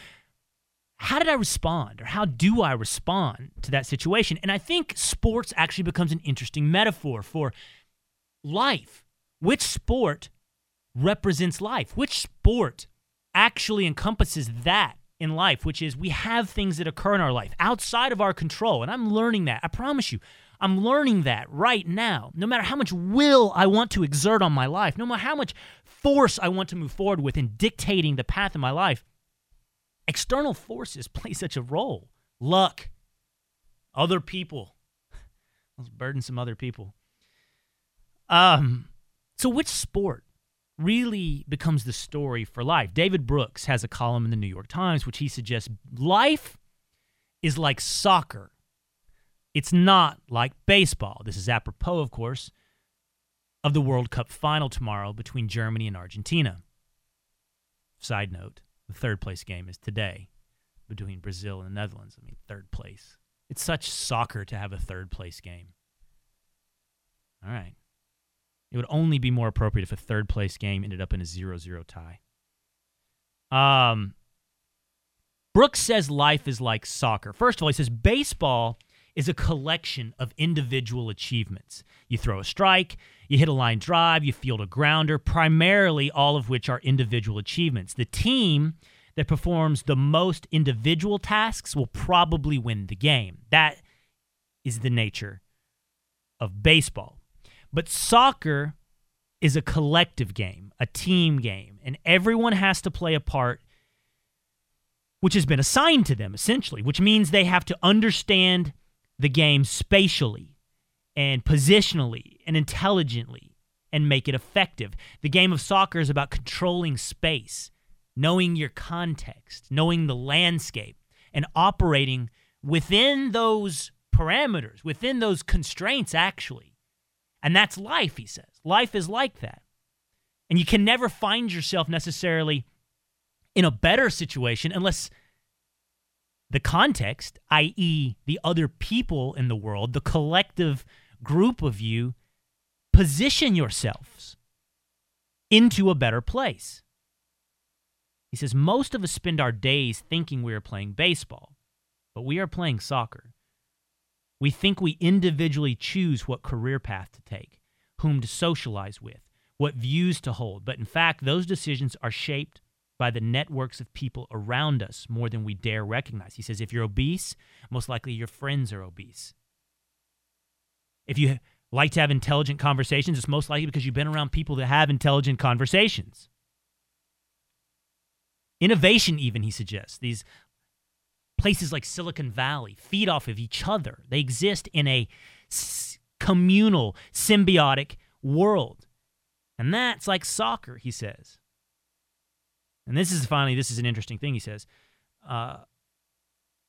how did I respond, or how do I respond to that situation? And I think sports actually becomes an interesting metaphor for life. Which sport represents life? Which sport actually encompasses that in life, which is we have things that occur in our life outside of our control, and I'm learning that. I promise you, I'm learning that right now. No matter how much will I want to exert on my life, no matter how much force I want to move forward with in dictating the path of my life, external forces play such a role. Luck, other people, those burdensome other people. Um, so which sport really becomes the story for life? David Brooks has a column in the New York Times which he suggests life is like soccer. It's not like baseball. This is apropos, of course, of the World Cup final tomorrow between Germany and Argentina. Side note, the third place game is today between Brazil and the Netherlands. I mean, third place. It's such soccer to have a third place game. All right. It would only be more appropriate if a third place game ended up in a zero zero tie. Um, Brooks says life is like soccer. First of all, he says baseball is a collection of individual achievements. You throw a strike, you hit a line drive, you field a grounder, primarily all of which are individual achievements. The team that performs the most individual tasks will probably win the game. That is the nature of baseball. But soccer is a collective game, a team game, and everyone has to play a part which has been assigned to them, essentially, which means they have to understand the game spatially and positionally and intelligently and make it effective. The game of soccer is about controlling space, knowing your context, knowing the landscape, and operating within those parameters, within those constraints, actually. And that's life, he says. Life is like that. And you can never find yourself necessarily in a better situation unless the context, that is the other people in the world, the collective group of you, position yourselves into a better place. He says, most of us spend our days thinking we are playing baseball, but we are playing soccer. We think we individually choose what career path to take, whom to socialize with, what views to hold, but in fact, those decisions are shaped by the networks of people around us more than we dare recognize. He says, if you're obese, most likely your friends are obese. If you like to have intelligent conversations, it's most likely because you've been around people that have intelligent conversations. Innovation, even, he suggests. These places like Silicon Valley feed off of each other. They exist in a communal, symbiotic world. And that's like soccer, he says. And this is finally, this is an interesting thing, he says. Uh,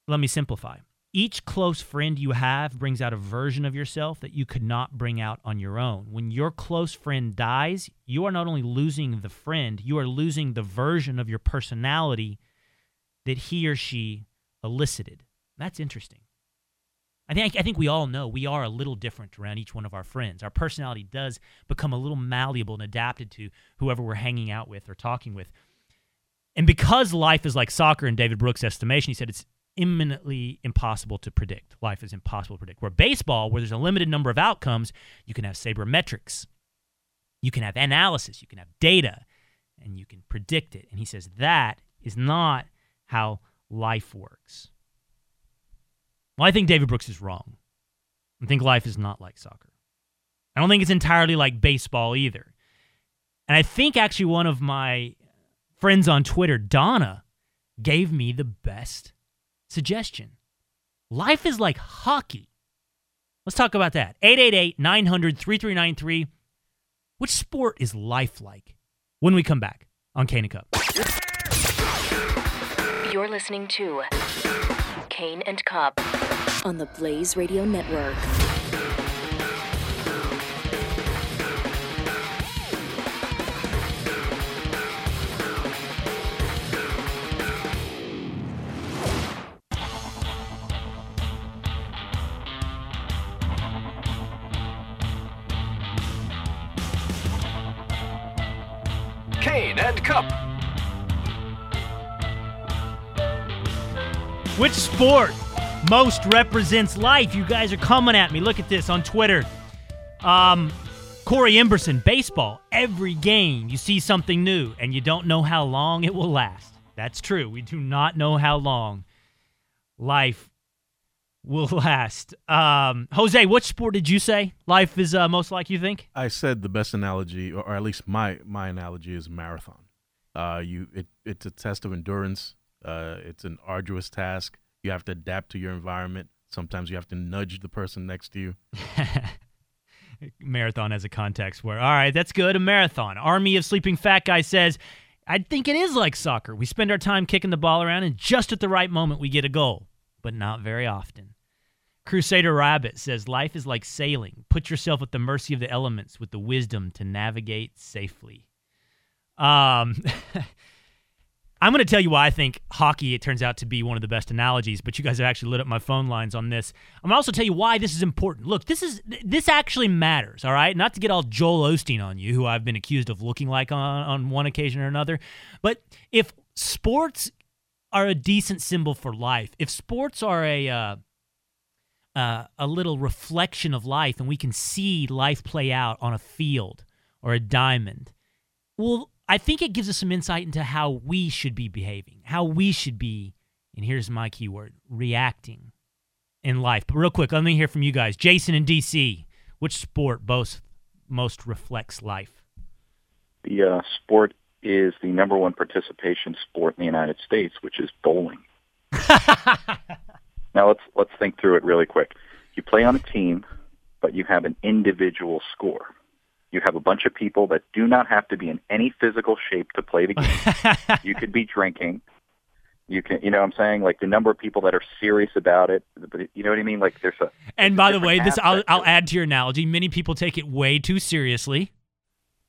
let me simplify. Each close friend you have brings out a version of yourself that you could not bring out on your own. When your close friend dies, you are not only losing the friend, you are losing the version of your personality that he or she elicited. That's interesting. I think I think we all know we are a little different around each one of our friends. Our personality does become a little malleable and adapted to whoever we're hanging out with or talking with. And because life is like soccer, in David Brooks' estimation, he said it's imminently impossible to predict. Life is impossible to predict. Where baseball, where there's a limited number of outcomes, you can have sabermetrics, you can have analysis, you can have data, and you can predict it. And he says that is not how life works. Well, I think David Brooks is wrong. I think life is not like soccer. I don't think it's entirely like baseball either. And I think actually one of my friends on Twitter, Donna, gave me the best suggestion. Life is like hockey. Let's talk about that. eight eight eight, nine hundred, three three nine three. Which sport is life like? When we come back on Cain and Cupp. You're listening to Cain and Cupp on the Blaze Radio Network. Cup. Which sport most represents life? You guys are coming at me. Look at this on Twitter. Um, Corey Emberson, baseball. Every game you see something new, and you don't know how long it will last. That's true. We do not know how long life will last. Um, Jose, what sport did you say life is uh, most like, you think? I said the best analogy, or, or at least my, my analogy, is marathon. Uh, you, it, it's a test of endurance. Uh, it's an arduous task. You have to adapt to your environment. Sometimes you have to nudge the person next to you. Marathon has a context where, all right, that's good, a marathon. Army of Sleeping Fat Guy says, I think it is like soccer. We spend our time kicking the ball around, and just at the right moment we get a goal, but not very often. Crusader Rabbit says, life is like sailing. Put yourself at the mercy of the elements with the wisdom to navigate safely. Um, I'm going to tell you why I think hockey, it turns out to be one of the best analogies, but you guys have actually lit up my phone lines on this. I'm going to also tell you why this is important. Look, this is this actually matters, all right? Not to get all Joel Osteen on you, who I've been accused of looking like on, on one occasion or another, but if sports are a decent symbol for life, if sports are a uh, uh, a little reflection of life and we can see life play out on a field or a diamond, well, I think it gives us some insight into how we should be behaving, how we should be, and here's my keyword, reacting in life. But real quick, let me hear from you guys. Jason in D C, which sport both most reflects life? The uh, sport is the number one participation sport in the United States, which is bowling. Now let's let's think through it really quick. You play on a team, but you have an individual score. You have a bunch of people that do not have to be in any physical shape to play the game. You could be drinking. You can, you know what I'm saying? Like the number of people that are serious about it. You know what I mean? Like there's a. And there's by the way, this I'll, I'll add to your analogy. Many people take it way too seriously.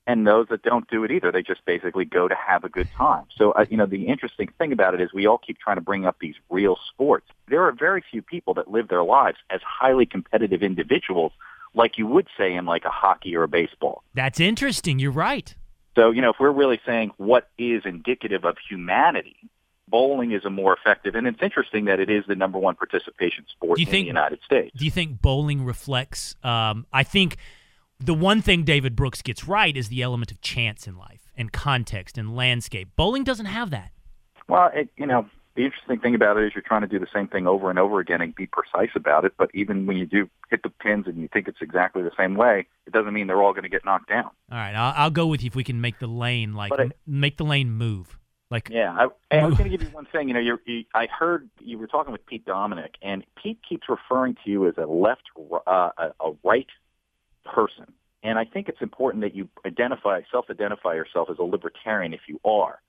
And those that don't do it either, they just basically go to have a good time. So, uh, you know, the interesting thing about it is we all keep trying to bring up these real sports. There are very few people that live their lives as highly competitive individuals like you would say in like a hockey or a baseball. That's interesting. You're right. So, you know, if we're really saying what is indicative of humanity, bowling is a more effective, and it's interesting that it is the number one participation sport in the United States. Do you think bowling reflects, um, I think the one thing David Brooks gets right is the element of chance in life and context and landscape. Bowling doesn't have that. Well, it, you know, the interesting thing about it is you're trying to do the same thing over and over again and be precise about it, but even when you do hit the pins and you think it's exactly the same way, it doesn't mean they're all going to get knocked down. All right, I'll, I'll go with you if we can make the lane like it, make the lane move. Like yeah, I, I was going to give you one thing. You know, you're, you, I heard you were talking with Pete Dominick, and Pete keeps referring to you as a left, uh, a, a right person, and I think it's important that you identify, self-identify yourself as a libertarian if you are.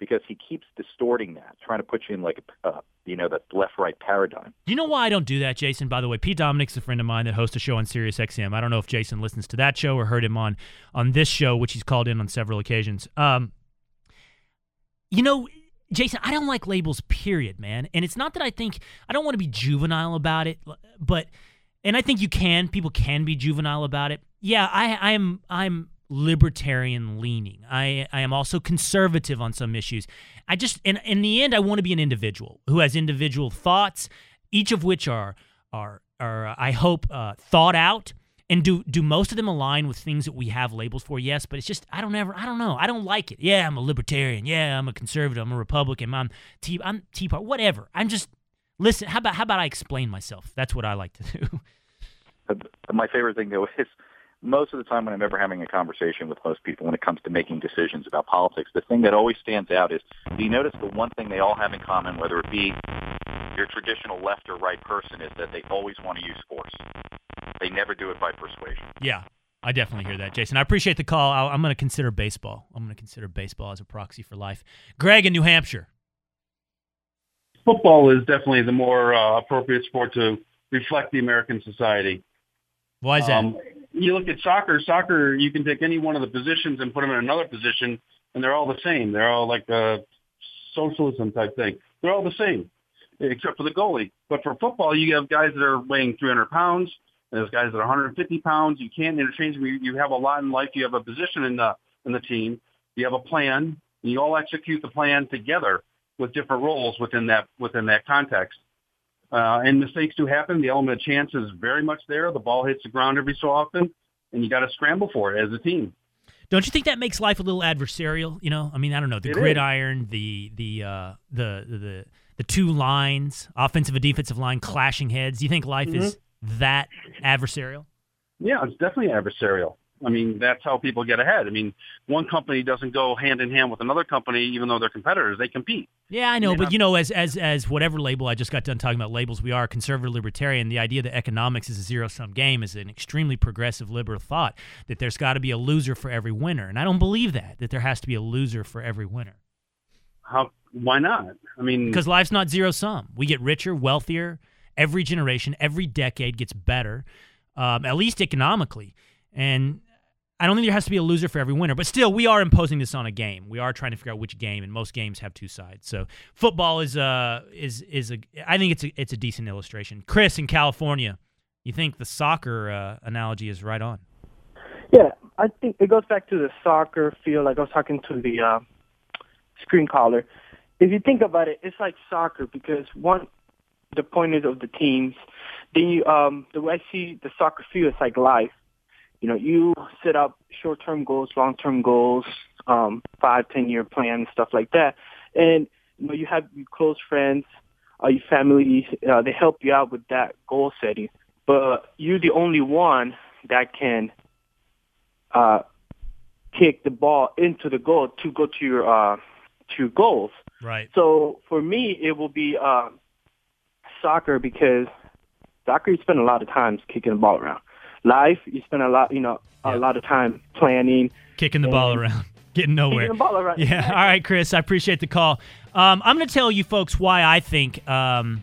Because he keeps distorting that, trying to put you in like, uh, you know, that left-right paradigm. You know why I don't do that, Jason? By the way, Pete Dominick's a friend of mine that hosts a show on Sirius X M. I don't know if Jason listens to that show or heard him on on this show, which he's called in on several occasions. Um, you know, Jason, I don't like labels, period, man. And it's not that I think, I don't want to be juvenile about it, but, and I think you can, people can be juvenile about it. Yeah, I, I'm, I'm, libertarian leaning. I, I am also conservative on some issues. I just, in, in the end, I want to be an individual who has individual thoughts, each of which are, are, are I hope, uh, thought out. And do do most of them align with things that we have labels for? Yes, but it's just, I don't ever, I don't know. I don't like it. Yeah, I'm a libertarian. Yeah, I'm a conservative. I'm a Republican. I'm Tea, I'm tea Party, whatever. I'm just, listen, how about, how about I explain myself? That's what I like to do. My favorite thing, though, is most of the time when I'm ever having a conversation with most people when it comes to making decisions about politics, the thing that always stands out is, do you notice the one thing they all have in common, whether it be your traditional left or right person, is that they always want to use force. They never do it by persuasion. Yeah, I definitely hear that, Jason. I appreciate the call. I'm going to consider baseball. I'm going to consider baseball as a proxy for life. Greg in New Hampshire. Football is definitely the more uh, appropriate sport to reflect the American society. Why is that? Um, You look at soccer, soccer, you can take any one of the positions and put them in another position, and they're all the same. They're all like a socialism type thing. They're all the same, except for the goalie. But for football, you have guys that are weighing three hundred pounds, and there's guys that are one hundred fifty pounds. You can't interchange them. You have a lot in life. You have a position in the in the team. You have a plan, and you all execute the plan together with different roles within that within that context. Uh, and mistakes do happen. The element of chance is very much there. The ball hits the ground every so often, and you got to scramble for it as a team. Don't you think that makes life a little adversarial? You know, I mean, I don't know. The it gridiron, is. the the uh, the the the two lines, offensive and defensive line, clashing heads. Do you think life mm-hmm. is that adversarial? Yeah, it's definitely adversarial. I mean, that's how people get ahead. I mean, one company doesn't go hand in hand with another company, even though they're competitors. They compete. Yeah, I know. You but, know? you know, as as as whatever label I just got done talking about labels, we are conservative libertarian. The idea that economics is a zero-sum game is an extremely progressive liberal thought, that there's got to be a loser for every winner. And I don't believe that, that there has to be a loser for every winner. How? Why not? I mean, because life's not zero-sum. We get richer, wealthier. Every generation, every decade gets better, um, at least economically. And I don't think there has to be a loser for every winner, but still, we are imposing this on a game. We are trying to figure out which game, and most games have two sides. So football is uh is is a I think it's a, it's a decent illustration. Chris in California, you think the soccer uh, analogy is right on? Yeah, I think it goes back to the soccer field. Like I was talking to the uh, screen caller. If you think about it, it's like soccer because one, the point is of the teams. Then you, um, the way I see the soccer field, it's like life. You know, you set up short-term goals, long-term goals, um, five, ten-year plans, stuff like that. And you know, you have your close friends, uh, your family, uh, they help you out with that goal setting. But you're the only one that can uh, kick the ball into the goal to go to your uh, to your goals. Right. So for me, it will be uh, soccer because soccer you spend a lot of time kicking the ball around. Life, you spend a lot, you know, a yep. lot of time planning, kicking the ball around, getting nowhere. Kicking the ball around. Yeah. All right, Chris, I appreciate the call. Um, I'm going to tell you folks why I think um,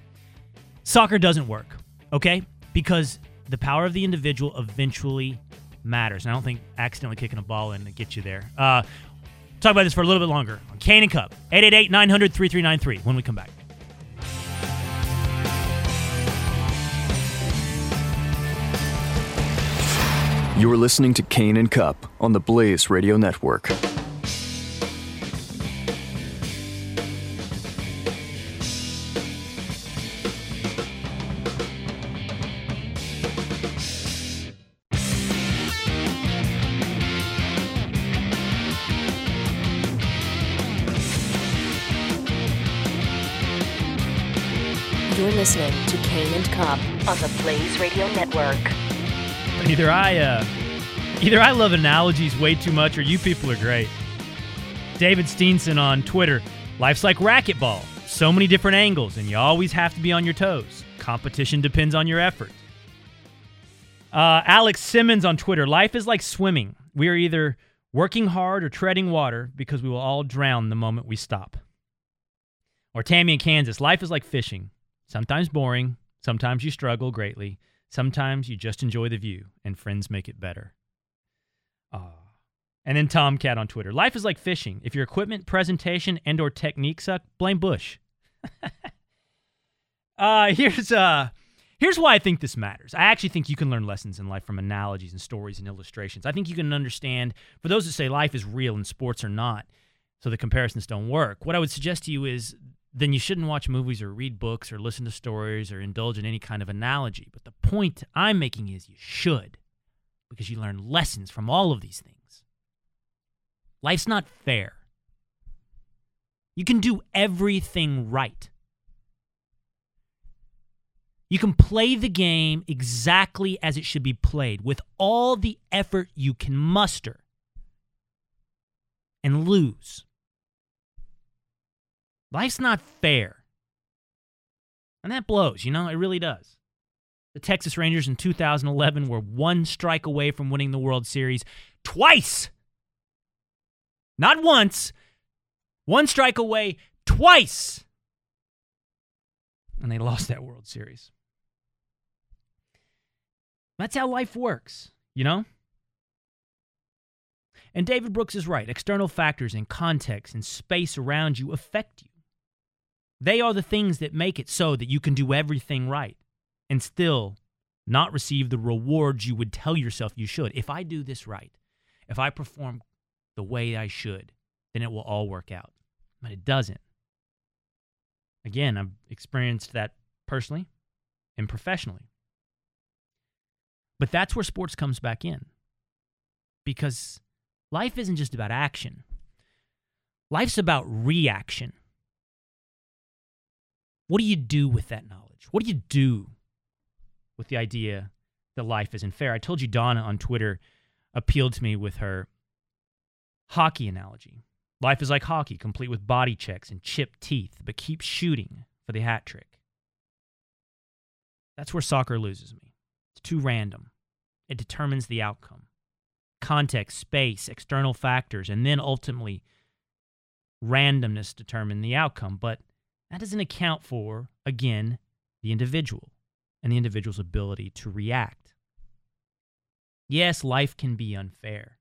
soccer doesn't work. Okay, because the power of the individual eventually matters. And I don't think accidentally kicking a ball in gets you there. Uh, we'll talk about this for a little bit longer on Cain and Cupp. eight eight eight, nine hundred, three three nine three when we come back. You're listening to Cain and Cupp on the Blaze Radio Network. You're listening to Cain and Cupp on the Blaze Radio Network. Either I uh, either I love analogies way too much or you people are great. David Steenson on Twitter, life's like racquetball, so many different angles, and you always have to be on your toes. Competition depends on your effort. Uh, Alex Simmons on Twitter, life is like swimming. We are either working hard or treading water because we will all drown the moment we stop. Or Tammy in Kansas, life is like fishing. Sometimes boring, sometimes you struggle greatly. Sometimes you just enjoy the view, and friends make it better. Oh. And then Tomcat on Twitter. Life is like fishing. If your equipment, presentation, and or technique suck, blame Bush. uh, here's uh, here's why I think this matters. I actually think you can learn lessons in life from analogies and stories and illustrations. I think you can understand, for those that say life is real and sports are not, so the comparisons don't work, what I would suggest to you is then you shouldn't watch movies or read books or listen to stories or indulge in any kind of analogy. But the point I'm making is you should, because you learn lessons from all of these things. Life's not fair. You can do everything right. You can play the game exactly as it should be played, with all the effort you can muster, and lose. Life's not fair. And that blows, you know, it really does. The Texas Rangers in two thousand eleven were one strike away from winning the World Series twice. Not once. One strike away twice. And they lost that World Series. That's how life works, you know? And David Brooks is right. External factors and context and space around you affect you. They are the things that make it so that you can do everything right and still not receive the rewards you would tell yourself you should. If I do this right, if I perform the way I should, then it will all work out. But it doesn't. Again, I've experienced that personally and professionally. But that's where sports comes back in. Because life isn't just about action. Life's about reaction. What do you do with that knowledge? What do you do with the idea that life isn't fair? I told you Donna on Twitter appealed to me with her hockey analogy. Life is like hockey, complete with body checks and chipped teeth, but keep shooting for the hat trick. That's where soccer loses me. It's too random. It determines the outcome. Context, space, external factors, and then ultimately randomness determine the outcome. But that doesn't account for, again, the individual and the individual's ability to react. Yes, life can be unfair.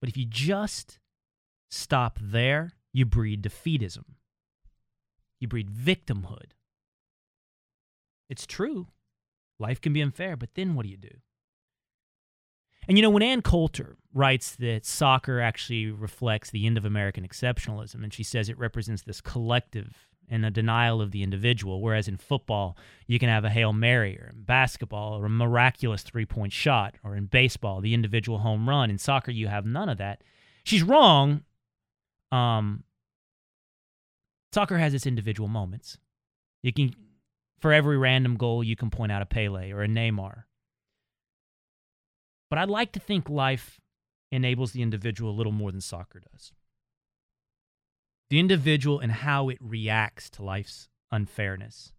But if you just stop there, you breed defeatism. You breed victimhood. It's true. Life can be unfair, but then what do you do? And, you know, when Ann Coulter writes that soccer actually reflects the end of American exceptionalism, and she says it represents this collective and a denial of the individual, whereas in football, you can have a Hail Mary, or in basketball, or a miraculous three-point shot, or in baseball, the individual home run. In soccer, you have none of that. She's wrong. Um, soccer has its individual moments. You can, for every random goal, you can point out a Pele or a Neymar. But I'd like to think life enables the individual a little more than soccer does. The individual and how it reacts to life's unfairness.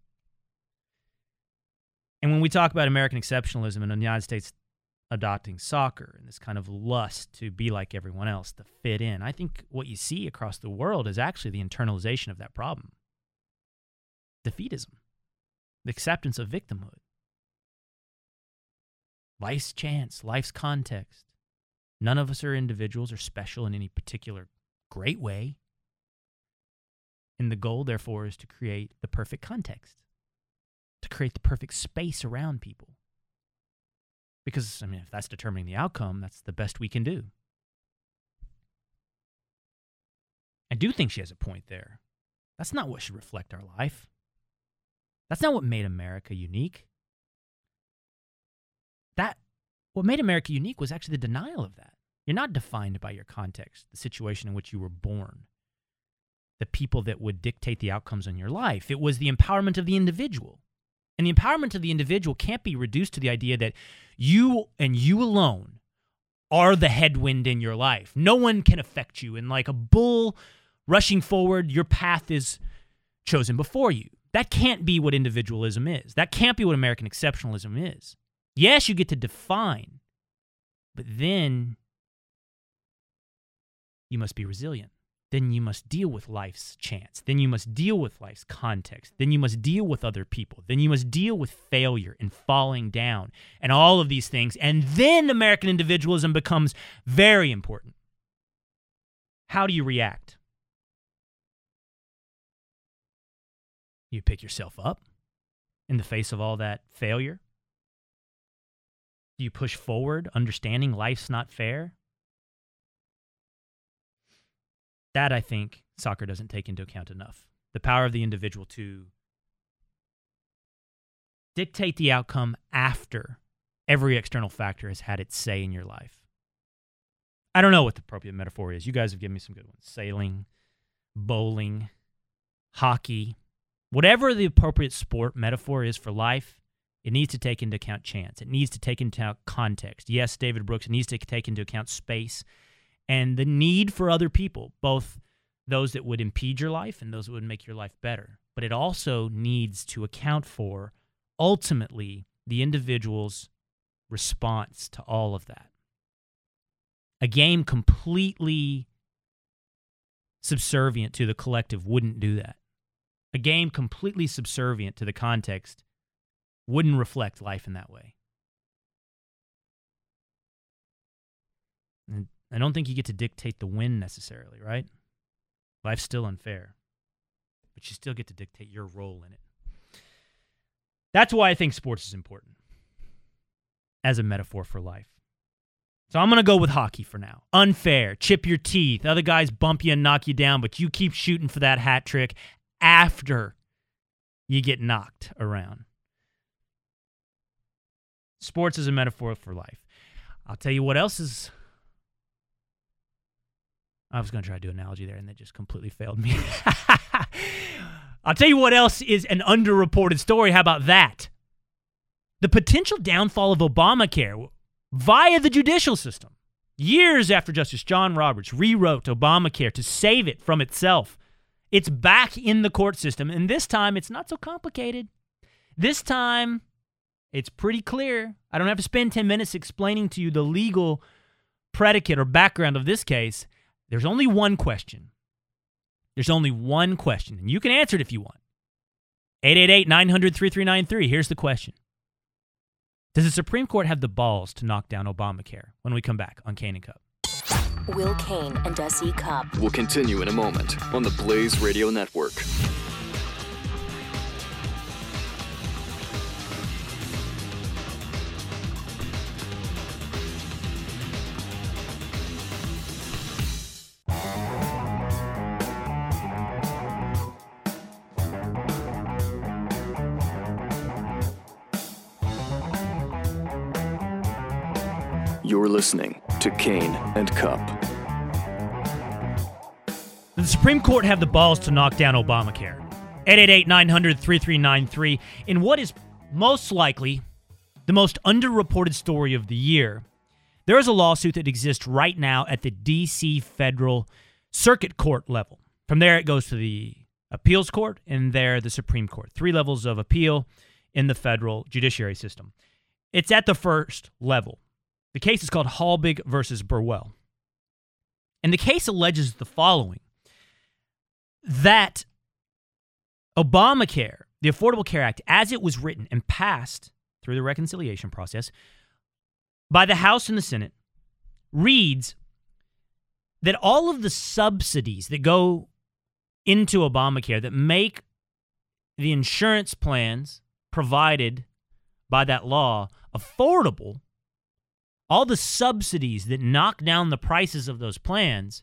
And when we talk about American exceptionalism and the United States adopting soccer and this kind of lust to be like everyone else, to fit in, I think what you see across the world is actually the internalization of that problem. Defeatism. The acceptance of victimhood. Life's chance, life's context. None of us are individuals or special in any particular great way. And the goal, therefore, is to create the perfect context, to create the perfect space around people. Because, I mean, if that's determining the outcome, that's the best we can do. I do think she has a point there. That's not what should reflect our life. That's not what made America unique. That what made America unique was actually the denial of that. You're not defined by your context, the situation in which you were born, the people that would dictate the outcomes in your life. It was the empowerment of the individual. And the empowerment of the individual can't be reduced to the idea that you and you alone are the headwind in your life. No one can affect you. And like a bull rushing forward, your path is chosen before you. That can't be what individualism is. That can't be what American exceptionalism is. Yes, you get to define, but then you must be resilient. Then you must deal with life's chance. Then you must deal with life's context. Then you must deal with other people. Then you must deal with failure and falling down and all of these things. And then American individualism becomes very important. How do you react? You pick yourself up in the face of all that failure. You push forward, understanding life's not fair. That, I think, soccer doesn't take into account enough. The power of the individual to dictate the outcome after every external factor has had its say in your life. I don't know what the appropriate metaphor is. You guys have given me some good ones. Sailing, bowling, hockey. Whatever the appropriate sport metaphor is for life, it needs to take into account chance. It needs to take into account context. Yes, David Brooks, it needs to take into account space and the need for other people, both those that would impede your life and those that would make your life better. But it also needs to account for, ultimately, the individual's response to all of that. A game completely subservient to the collective wouldn't do that. A game completely subservient to the context wouldn't reflect life in that way. And I don't think you get to dictate the win necessarily, right? Life's still unfair, but you still get to dictate your role in it. That's why I think sports is important as a metaphor for life. So I'm going to go with hockey for now. Unfair, chip your teeth, other guys bump you and knock you down, but you keep shooting for that hat trick after you get knocked around. Sports is a metaphor for life. I'll tell you what else is... I was going to try to do an analogy there, and that just completely failed me. I'll tell you what else is an underreported story. How about that? The potential downfall of Obamacare via the judicial system. Years after Justice John Roberts rewrote Obamacare to save it from itself, it's back in the court system, and this time it's not so complicated. This time it's pretty clear. I don't have to spend ten minutes explaining to you the legal predicate or background of this case. There's only one question. There's only one question, and you can answer it if you want. eight eight eight, nine hundred, three three nine three. Here's the question. Does the Supreme Court have the balls to knock down Obamacare? When we come back on Cain and Cupp. Will Cain and S E. Cupp will continue in a moment on the Blaze Radio Network. You're listening to Cain and Cupp. The Supreme Court have the balls to knock down Obamacare. eight eight eight, nine hundred, three three nine three. In what is most likely the most underreported story of the year, there is a lawsuit that exists right now at the D C Federal Circuit Court level. From there, it goes to the Appeals Court, and there, the Supreme Court. Three levels of appeal in the federal judiciary system. It's at the first level. The case is called Halbig versus Burwell. And the case alleges the following, that Obamacare, the Affordable Care Act, as it was written and passed through the reconciliation process by the House and the Senate, reads that all of the subsidies that go into Obamacare that make the insurance plans provided by that law affordable, all the subsidies that knock down the prices of those plans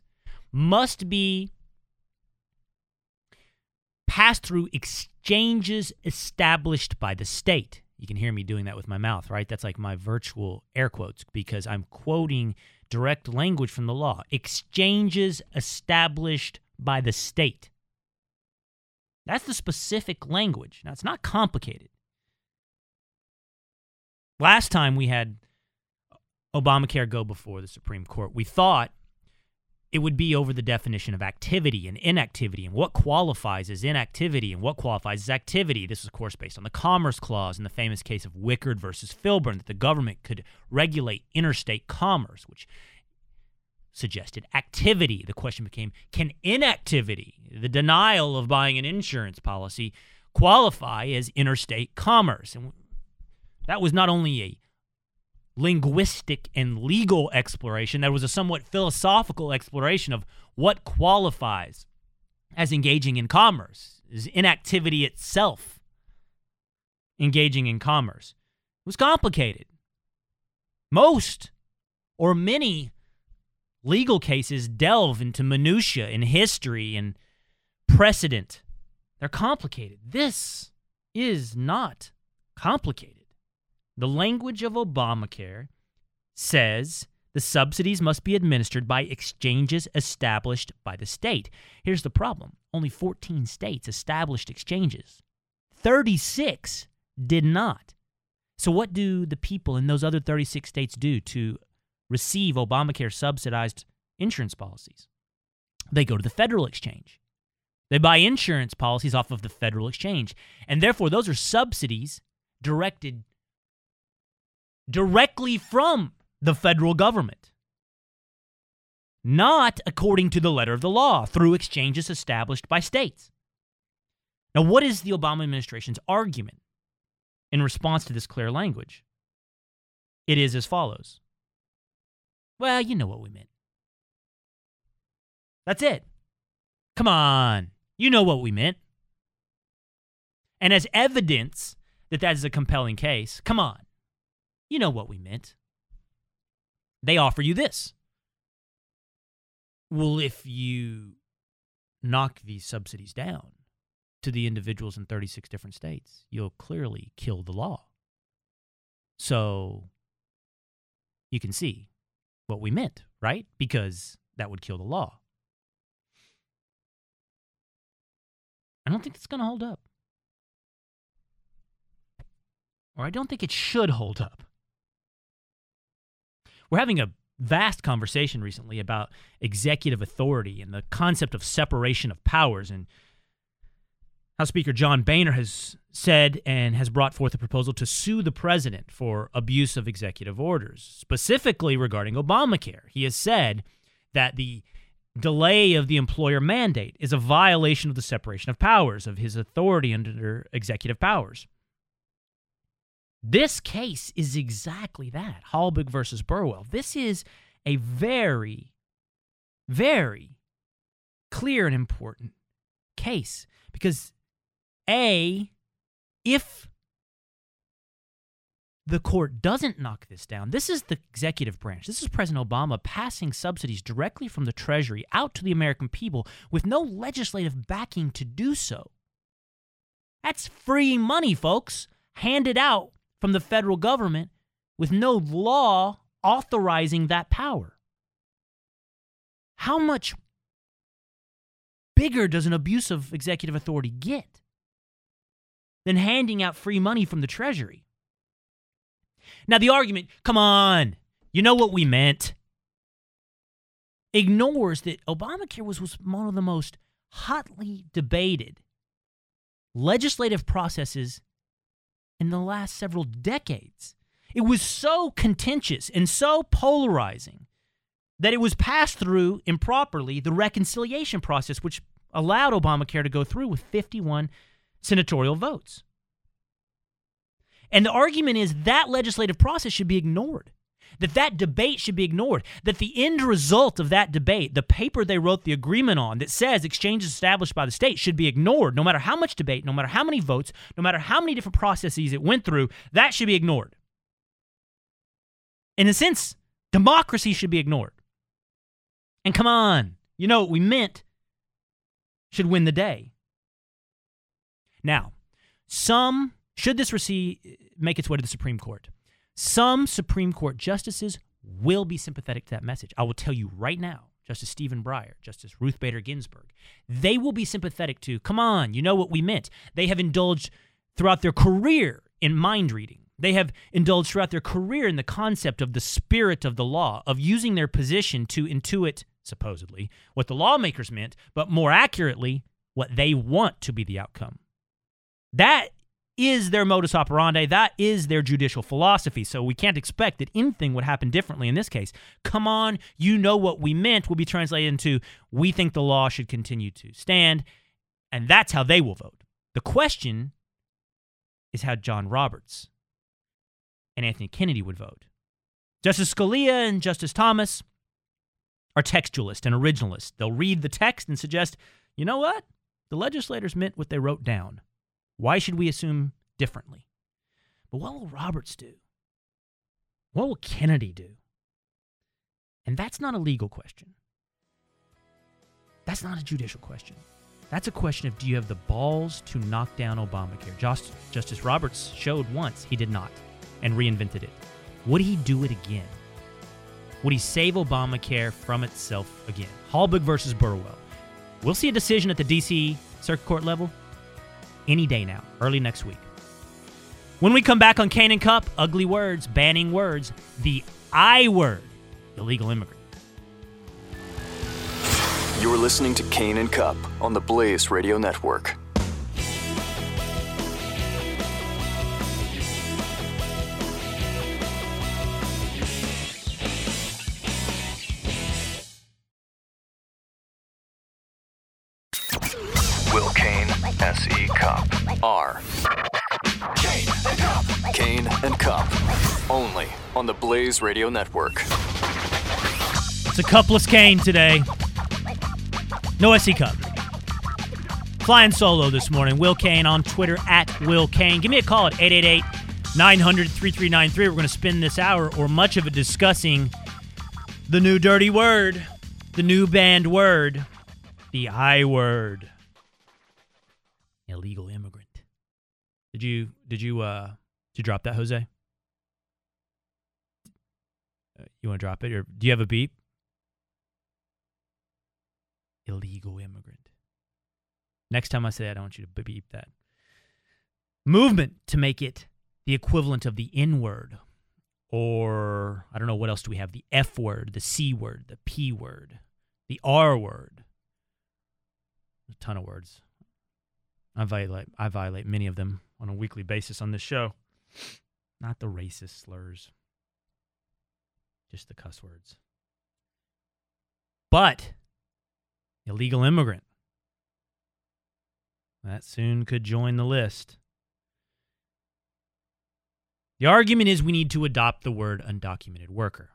must be passed through exchanges established by the state. You can hear me doing that with my mouth, right? That's like my virtual air quotes because I'm quoting direct language from the law. Exchanges established by the state. That's the specific language. Now, it's not complicated. Last time we had Obamacare go before the Supreme Court, we thought it would be over the definition of activity and inactivity and what qualifies as inactivity and what qualifies as activity. This is, of course, based on the Commerce Clause and the famous case of Wickard versus Filburn, that the government could regulate interstate commerce, which suggested activity. The question became, can inactivity, the denial of buying an insurance policy, qualify as interstate commerce? And that was not only a linguistic and legal exploration. There was a somewhat philosophical exploration of what qualifies as engaging in commerce. Is inactivity itself engaging in commerce? It was complicated. Most or many legal cases delve into minutiae and history and precedent. They're complicated. This is not complicated. The language of Obamacare says the subsidies must be administered by exchanges established by the state. Here's the problem. Only fourteen states established exchanges. thirty-six did not. So what do the people in those other thirty-six states do to receive Obamacare subsidized insurance policies? They go to the federal exchange. They buy insurance policies off of the federal exchange. And therefore, those are subsidies directed directly from the federal government, not according to the letter of the law, through exchanges established by states. Now, what is the Obama administration's argument in response to this clear language? It is as follows. Well, you know what we meant. That's it. Come on. You know what we meant. And as evidence that that is a compelling case, come on. You know what we meant. They offer you this. Well, if you knock these subsidies down to the individuals in thirty-six different states, you'll clearly kill the law. So you can see what we meant, right? Because that would kill the law. I don't think it's going to hold up. Or I don't think it should hold up. We're having a vast conversation recently about executive authority and the concept of separation of powers, and how Speaker John Boehner has said and has brought forth a proposal to sue the president for abuse of executive orders, specifically regarding Obamacare. He has said that the delay of the employer mandate is a violation of the separation of powers, of his authority under executive powers. This case is exactly that, Halbig versus Burwell. This is a very very clear and important case. Because, A, if the court doesn't knock this down, this is the executive branch. This is President Obama passing subsidies directly from the Treasury out to the American people with no legislative backing to do so. That's free money, folks, handed out from the federal government with no law authorizing that power. How much bigger does an abuse of executive authority get than handing out free money from the Treasury? Now, the argument, come on, you know what we meant, ignores that Obamacare was, was one of the most hotly debated legislative processes in the last several decades. It was so contentious and so polarizing that it was passed through improperly the reconciliation process, which allowed Obamacare to go through with fifty-one senatorial votes. And the argument is that legislative process should be ignored, that that debate should be ignored, that the end result of that debate, the paper they wrote the agreement on that says exchanges established by the state should be ignored, no matter how much debate, no matter how many votes, no matter how many different processes it went through, that should be ignored. In a sense, democracy should be ignored. And come on, you know what we meant should win the day. Now, some, should this receive, make its way to the Supreme Court, some Supreme Court justices will be sympathetic to that message. I will tell you right now, Justice Stephen Breyer, Justice Ruth Bader Ginsburg, they will be sympathetic to, come on, you know what we meant. They have indulged throughout their career in mind reading. They have indulged throughout their career in the concept of the spirit of the law, of using their position to intuit, supposedly, what the lawmakers meant, but more accurately, what they want to be the outcome. That is their modus operandi. That is their judicial philosophy. So we can't expect that anything would happen differently in this case. Come on, you know what we meant will be translated into, we think the law should continue to stand, and that's how they will vote. The question is how John Roberts and Anthony Kennedy would vote. Justice Scalia and Justice Thomas are textualists and originalists. They'll read the text and suggest, you know what? The legislators meant what they wrote down. Why should we assume differently? But what will Roberts do? What will Kennedy do? And that's not a legal question. That's not a judicial question. That's a question of, do you have the balls to knock down Obamacare? Just, Justice Roberts showed once he did not and reinvented it. Would he do it again? Would he save Obamacare from itself again? Halbig versus Burwell. We'll see a decision at the D C Circuit Court level any day now, early next week. When we come back on Cain and Cupp, ugly words, banning words, the I word, illegal immigrant. You're listening to Cain and Cupp on the Blaze Radio Network. Will Cain, S E. Cupp, R. Cain and Cupp. Cain and Cupp. Only on the Blaze Radio Network. It's a Cuppless Cain today. No S E. Cupp. Flying solo this morning. Will Cain on Twitter, at Will Cain. Give me a call at eight eight eight, nine hundred, three three nine three. We're going to spend this hour or much of it discussing the new dirty word, the new banned word, the I word. Illegal immigrant. Did you did you uh did you drop that, Jose? You want to drop it, or do you have a beep? Illegal immigrant. Next time I say that, I want you to beep that. Movement to make it the equivalent of the N word, or I don't know what else do we have? The F word, the C word, the P word, the R word. A ton of words. I violate I violate many of them on a weekly basis on this show. Not the racist slurs. Just the cuss words. But illegal immigrant. That soon could join the list. The argument is we need to adopt the word undocumented worker.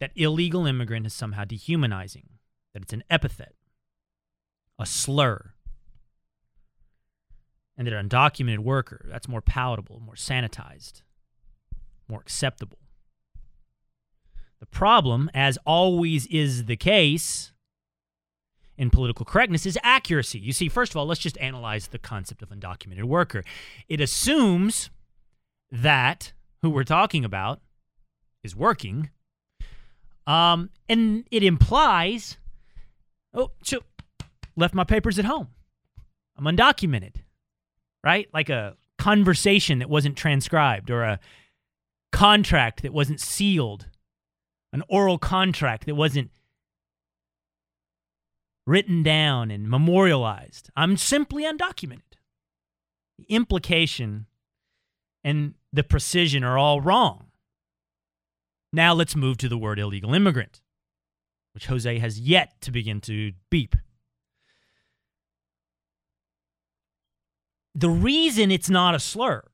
that illegal immigrant is somehow dehumanizing, that it's an epithet, a slur, and that an undocumented worker, that's more palatable, more sanitized, more acceptable. The problem, as always is the case in political correctness, is accuracy. You see, first of all, let's just analyze the concept of undocumented worker. It assumes that who we're talking about is working, um, and it implies, oh, so left my papers at home. I'm undocumented, right? Like a conversation that wasn't transcribed, or a contract that wasn't sealed, an oral contract that wasn't written down and memorialized. I'm simply undocumented. The implication and the precision are all wrong. Now let's move to the word illegal immigrant, which Jose has yet to begin to beep. The reason it's not a slur,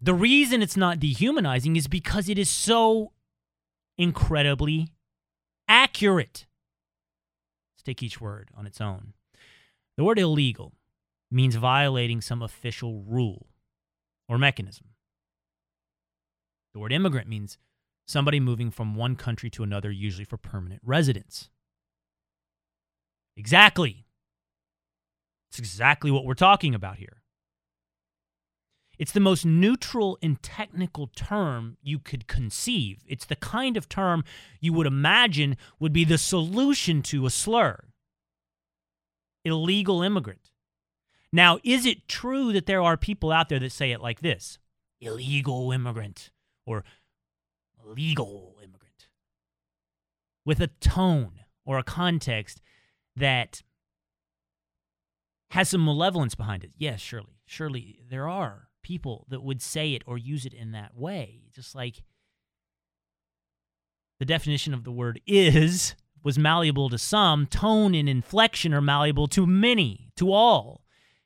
the reason it's not dehumanizing, is because it is so incredibly accurate. Let's take each word on its own. The word illegal means violating some official rule or mechanism. The word immigrant means somebody moving from one country to another, usually for permanent residence. Exactly. It's exactly what we're talking about here. It's the most neutral and technical term you could conceive. It's the kind of term you would imagine would be the solution to a slur. Illegal immigrant. Now, is it true that there are people out there that say it like this? Illegal immigrant, or legal immigrant, with a tone or a context that has some malevolence behind it? Yes, surely. Surely there are people that would say it or use it in that way. Just like the definition of the word is was malleable to some, tone and inflection are malleable to many, to all.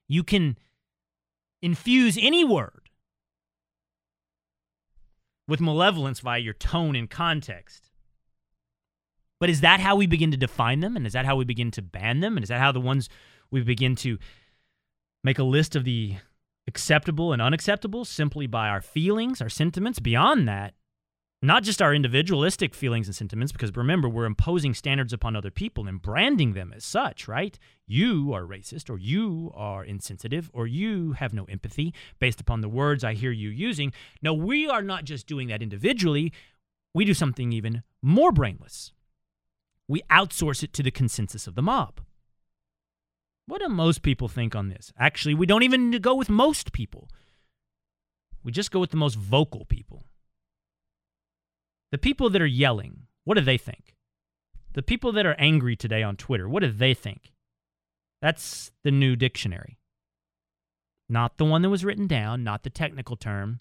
You can infuse any word with malevolence via your tone and context. But is that how we begin to define them? And is that how we begin to ban them? And is that how the ones we begin to make a list of the acceptable and unacceptable simply by our feelings, our sentiments? Beyond that, not just our individualistic feelings and sentiments, because remember, we're imposing standards upon other people and branding them as such, right? You are racist, or you are insensitive, or you have no empathy based upon the words I hear you using. No, we are not just doing that individually. We do something even more brainless. We outsource it to the consensus of the mob. What do most people think on this? Actually, we don't even go with most people. We just go with the most vocal people. The people that are yelling, what do they think? The people that are angry today on Twitter, what do they think? That's the new dictionary. Not the one that was written down, not the technical term.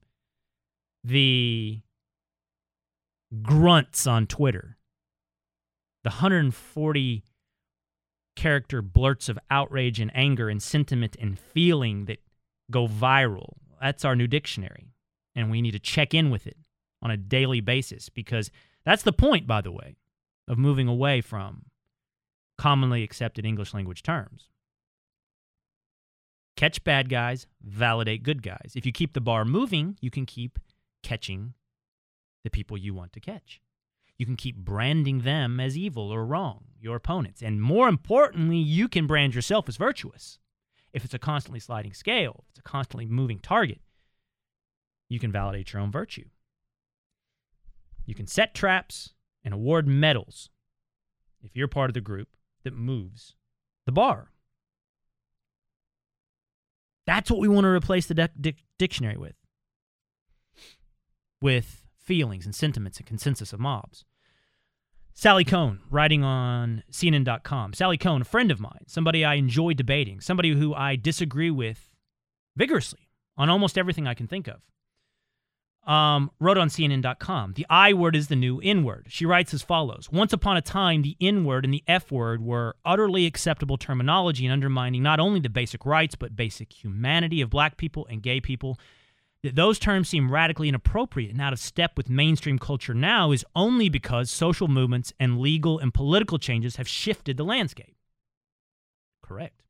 The grunts on Twitter. The one hundred forty character blurts of outrage and anger and sentiment and feeling that go viral. That's our new dictionary, and we need to check in with it on a daily basis, because that's the point, by the way, of moving away from commonly accepted English language terms. Catch bad guys, validate good guys. If you keep the bar moving, you can keep catching the people you want to catch. You can keep branding them as evil or wrong, your opponents. And more importantly, you can brand yourself as virtuous. If it's a constantly sliding scale, if it's a constantly moving target, you can validate your own virtue. You can set traps and award medals if you're part of the group that moves the bar. That's what we want to replace the di- di- dictionary with. With feelings and sentiments and consensus of mobs. Sally Kohn, writing on C N N dot com. Sally Kohn, a friend of mine, somebody I enjoy debating, somebody who I disagree with vigorously on almost everything I can think of. Um, wrote on C N N dot com, the I word is the new N word. She writes as follows. Once upon a time, the N word and the F word were utterly acceptable terminology and undermining not only the basic rights, but basic humanity of black people and gay people. Those terms seem radically inappropriate and out of step with mainstream culture now is only because social movements and legal and political changes have shifted the landscape. Correct.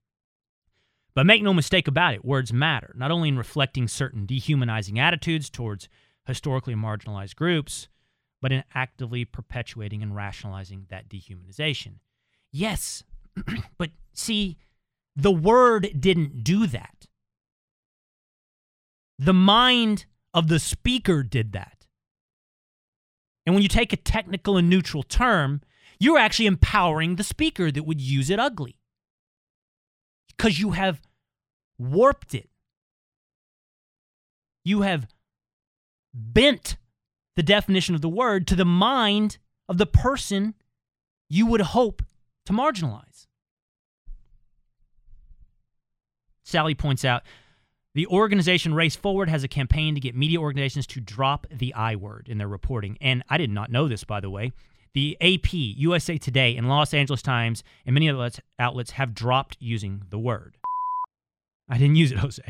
But make no mistake about it, words matter, not only in reflecting certain dehumanizing attitudes towards historically marginalized groups, but in actively perpetuating and rationalizing that dehumanization. Yes, but see, the word didn't do that. The mind of the speaker did that. And when you take a technical and neutral term, you're actually empowering the speaker that would use it ugly. Because you have warped it. You have bent the definition of the word to the mind of the person you would hope to marginalize. Sally points out, the organization Race Forward has a campaign to get media organizations to drop the I word in their reporting. And I did not know this, by the way. The A P, U S A Today, and Los Angeles Times, and many other outlets have dropped using the word. I didn't use it, Jose.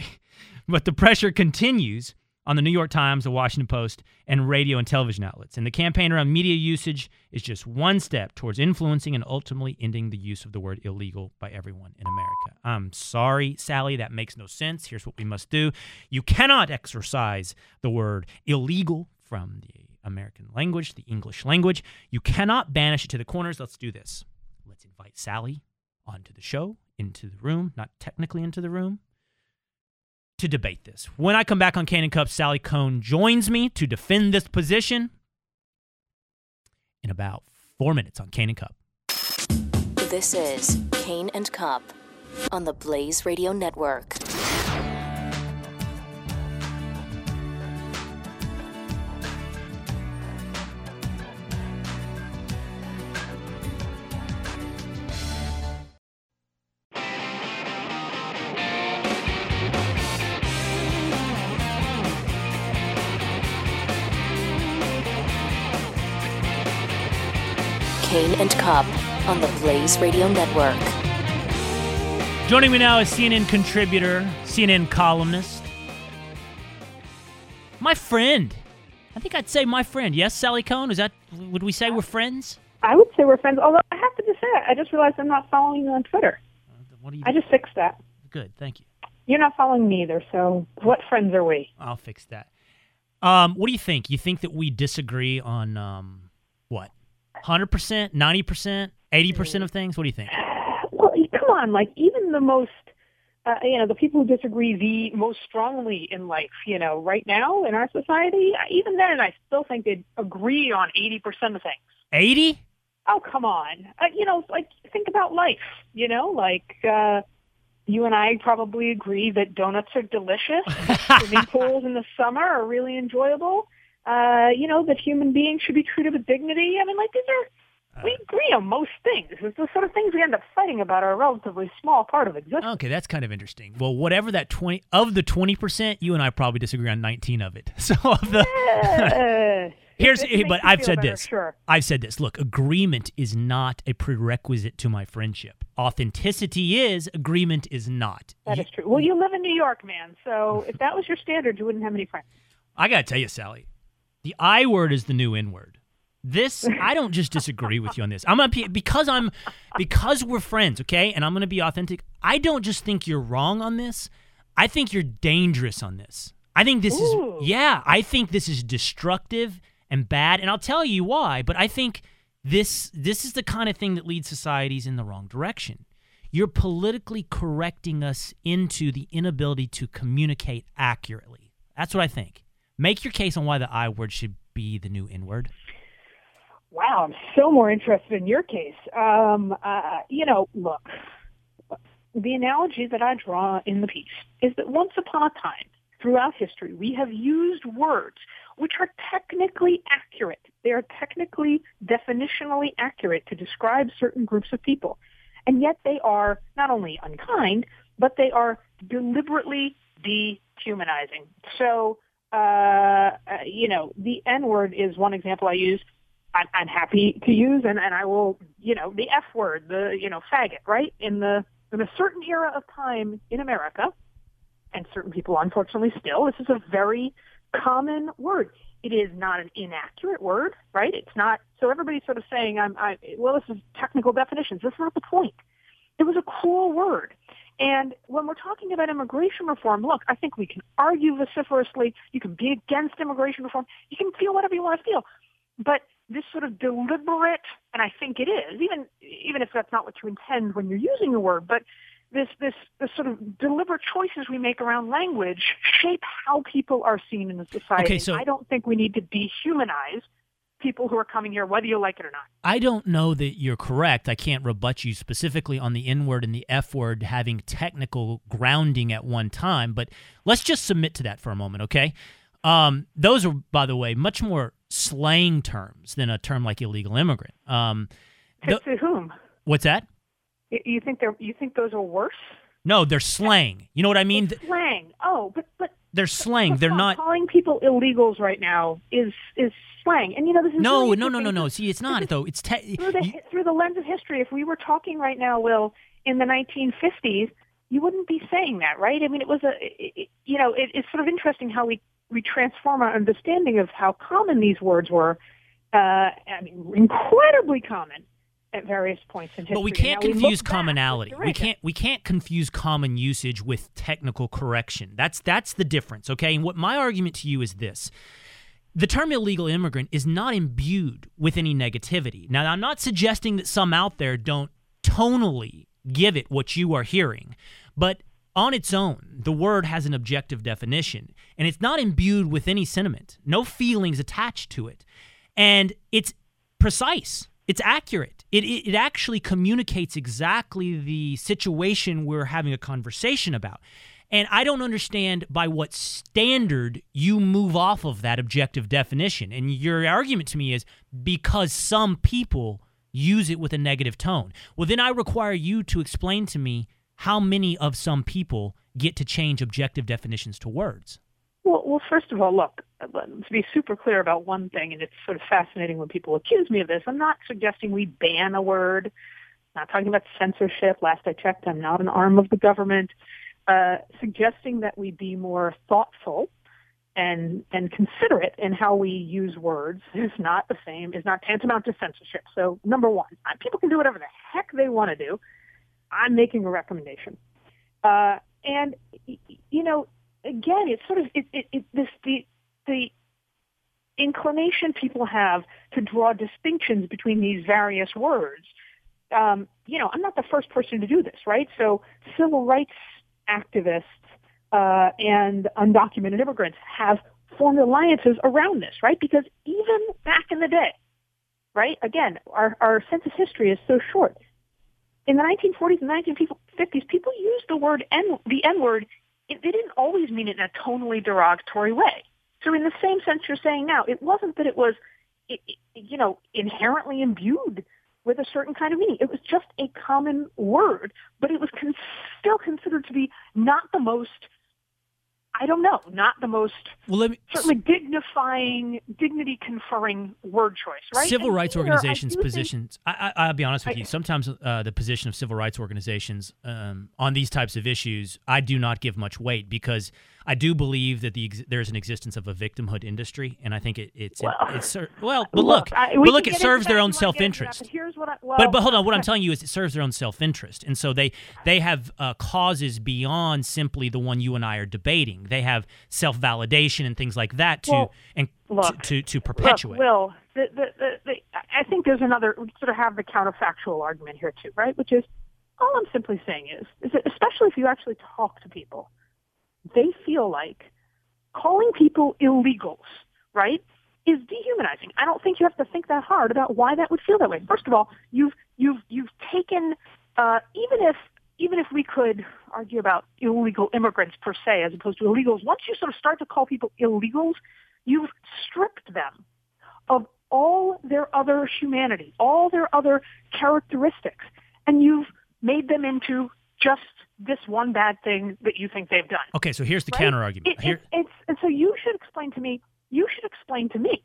But the pressure continues on the New York Times, the Washington Post, and radio and television outlets. And the campaign around media usage is just one step towards influencing and ultimately ending the use of the word illegal by everyone in America. I'm sorry, Sally, that makes no sense. Here's what we must do. You cannot exercise the word illegal from the American language, the English language. You cannot banish it to the corners. Let's do this. Let's invite Sally onto the show, into the room, not technically into the room, to debate this. When I come back on Cain and Cupp, Sally Kohn joins me to defend this position in about four minutes on Cain and Cupp. This is Cain and Cupp on the Blaze Radio Network. Cain and Cupp on the Blaze Radio Network. Joining me now is C N N contributor, C N N columnist, my friend. I think I'd say my friend. Yes, Sally Kohn. Is that? Would we say we're friends? I would say we're friends. Although I have to just say, I just realized I'm not following you on Twitter. Uh, what are you I doing? Just fixed that. Good, thank you. You're not following me either. So what friends are we? I'll fix that. Um, what do you think? You think that we disagree on um, what? one hundred percent, ninety percent, eighty percent of things? What do you think? Well, come on. Like, even the most, uh, you know, the people who disagree the most strongly in life, you know, right now in our society, even then, I still think they agree on eighty percent of things. eighty? Oh, come on. Uh, you know, like, think about life, you know? Like, uh, you and I probably agree that donuts are delicious. Swimming pools in the summer are really enjoyable. Uh, you know, that human beings should be treated with dignity. I mean, like, these are, we agree on most things. It's the sort of things we end up fighting about are a relatively small part of existence. Okay, that's kind of interesting. Well, whatever that twenty, of the twenty percent, you and I probably disagree on nineteen of it. So, of the, yeah. Here's, but I've said better, this. Sure. I've said this. Look, agreement is not a prerequisite to my friendship. Authenticity is, agreement is not. That is true. Well, you live in New York, man. So if that was your standard, you wouldn't have any friends. I got to tell you, Sally. The I word is the new N word. This, I don't just disagree with you on this. I'm gonna be, because I'm because we're friends, okay? And I'm going to be authentic. I don't just think you're wrong on this. I think you're dangerous on this. I think this Ooh. is yeah, I think this is destructive and bad, and I'll tell you why, but I think this this is the kind of thing that leads societies in the wrong direction. You're politically correcting us into the inability to communicate accurately. That's what I think. Make your case on why the I word should be the new N word. Wow, I'm so more interested in your case. Um, uh, you know, look, the analogy that I draw in the piece is that once upon a time throughout history, we have used words which are technically accurate. They are technically, definitionally accurate to describe certain groups of people. And yet they are not only unkind, but they are deliberately dehumanizing. So... Uh, you know, the N-word is one example I use. I'm, I'm happy to use, and, and I will, you know, the F-word, the, you know, faggot, right? In the in a certain era of time in America, and certain people, unfortunately, still, this is a very common word. It is not an inaccurate word, right? It's not. So everybody's sort of saying, I'm, I, well, this is technical definitions. That's not the point. It was a cruel word. And when we're talking about immigration reform, look, I think we can argue vociferously. You can be against immigration reform. You can feel whatever you want to feel. But this sort of deliberate, and I think it is, even even if that's not what you intend when you're using the word, but this, this, this sort of deliberate choices we make around language shape how people are seen in the society. Okay, so I don't think we need to dehumanize people who are coming here, whether you like it or not. I don't know that you're correct. I can't rebut you specifically on the N word and the F word having technical grounding at one time, but let's just submit to that for a moment, okay? Um, those are, by the way, much more slang terms than a term like illegal immigrant. Um, to, th- to whom? What's that? You think they're? You think those are worse? No, they're slang. You know what I mean? It's slang. Oh, but but they're slang. They're not calling people illegals right now is is slang. And you know this is no, really no, no, no, no. See, it's not is, though. It's te- through the you, through the lens of history. If we were talking right now, Will, in the nineteen fifties, you wouldn't be saying that, right? I mean, it was a it, you know, it, it's sort of interesting how we. we transform our understanding of how common these words were, uh, I mean, incredibly common at various points in history. But we can't now confuse we commonality. We can't we can't confuse common usage with technical correction. That's that's the difference, okay? And what my argument to you is this. The term illegal immigrant is not imbued with any negativity. Now, I'm not suggesting that some out there don't tonally give it what you are hearing, but on its own, the word has an objective definition, and it's not imbued with any sentiment, no feelings attached to it. And it's precise. It's accurate. It, it, it actually communicates exactly the situation we're having a conversation about. And I don't understand by what standard you move off of that objective definition. And your argument to me is because some people use it with a negative tone. Well, then I require you to explain to me how many of some people get to change objective definitions to words? Well, well, first of all, look, to be super clear about one thing, and it's sort of fascinating when people accuse me of this, I'm not suggesting we ban a word. I'm not talking about censorship. Last I checked, I'm not an arm of the government. Uh, suggesting that we be more thoughtful and and considerate in how we use words is not the same, is not tantamount to censorship. So, number one, people can do whatever the heck they want to do. I'm making a recommendation. Uh, and, you know, again, it's sort of it, it, it, this the the inclination people have to draw distinctions between these various words. Um, you know, I'm not the first person to do this, right? So civil rights activists uh, and undocumented immigrants have formed alliances around this, right? Because even back in the day, right, again, our, our sense of history is so short. In the nineteen forties and nineteen fifties, people used the word N, the N-word. It, they didn't always mean it in a tonally derogatory way. So in the same sense you're saying now, it wasn't that it was, it, it, you know, inherently imbued with a certain kind of meaning. It was just a common word, but it was con- still considered to be not the most, I don't know, not the most well, let me, certainly dignifying, dignity-conferring word choice, right? Civil and rights here, organizations' I positions, think, I, I, I'll be honest with I, you, sometimes uh, the position of civil rights organizations um, on these types of issues, I do not give much weight because I do believe that the there's an existence of a victimhood industry, and I think it, it's... Well, it, it's ser- well but look, I, but look it serves their own self-interest. But, here's what I, well, but, but hold on, what I'm telling you is it serves their own self-interest, and so they, they have uh, causes beyond simply the one you and I are debating. They have self-validation and things like that to well, and look, to, to, to perpetuate. Look, Will, the, the, the, the, I think there's another, we sort of have the counterfactual argument here too, right? Which is, all I'm simply saying is, is that especially if you actually talk to people, they feel like calling people illegals, right, is dehumanizing. I don't think you have to think that hard about why that would feel that way. First of all, you've you've you've taken, uh, even if even if we could argue about illegal immigrants per se as opposed to illegals, once you sort of start to call people illegals, you've stripped them of all their other humanity, all their other characteristics, and you've made them into just this one bad thing that you think they've done. Okay, so here's the right? counterargument. It, Here... it's, and so you should explain to me, you should explain to me,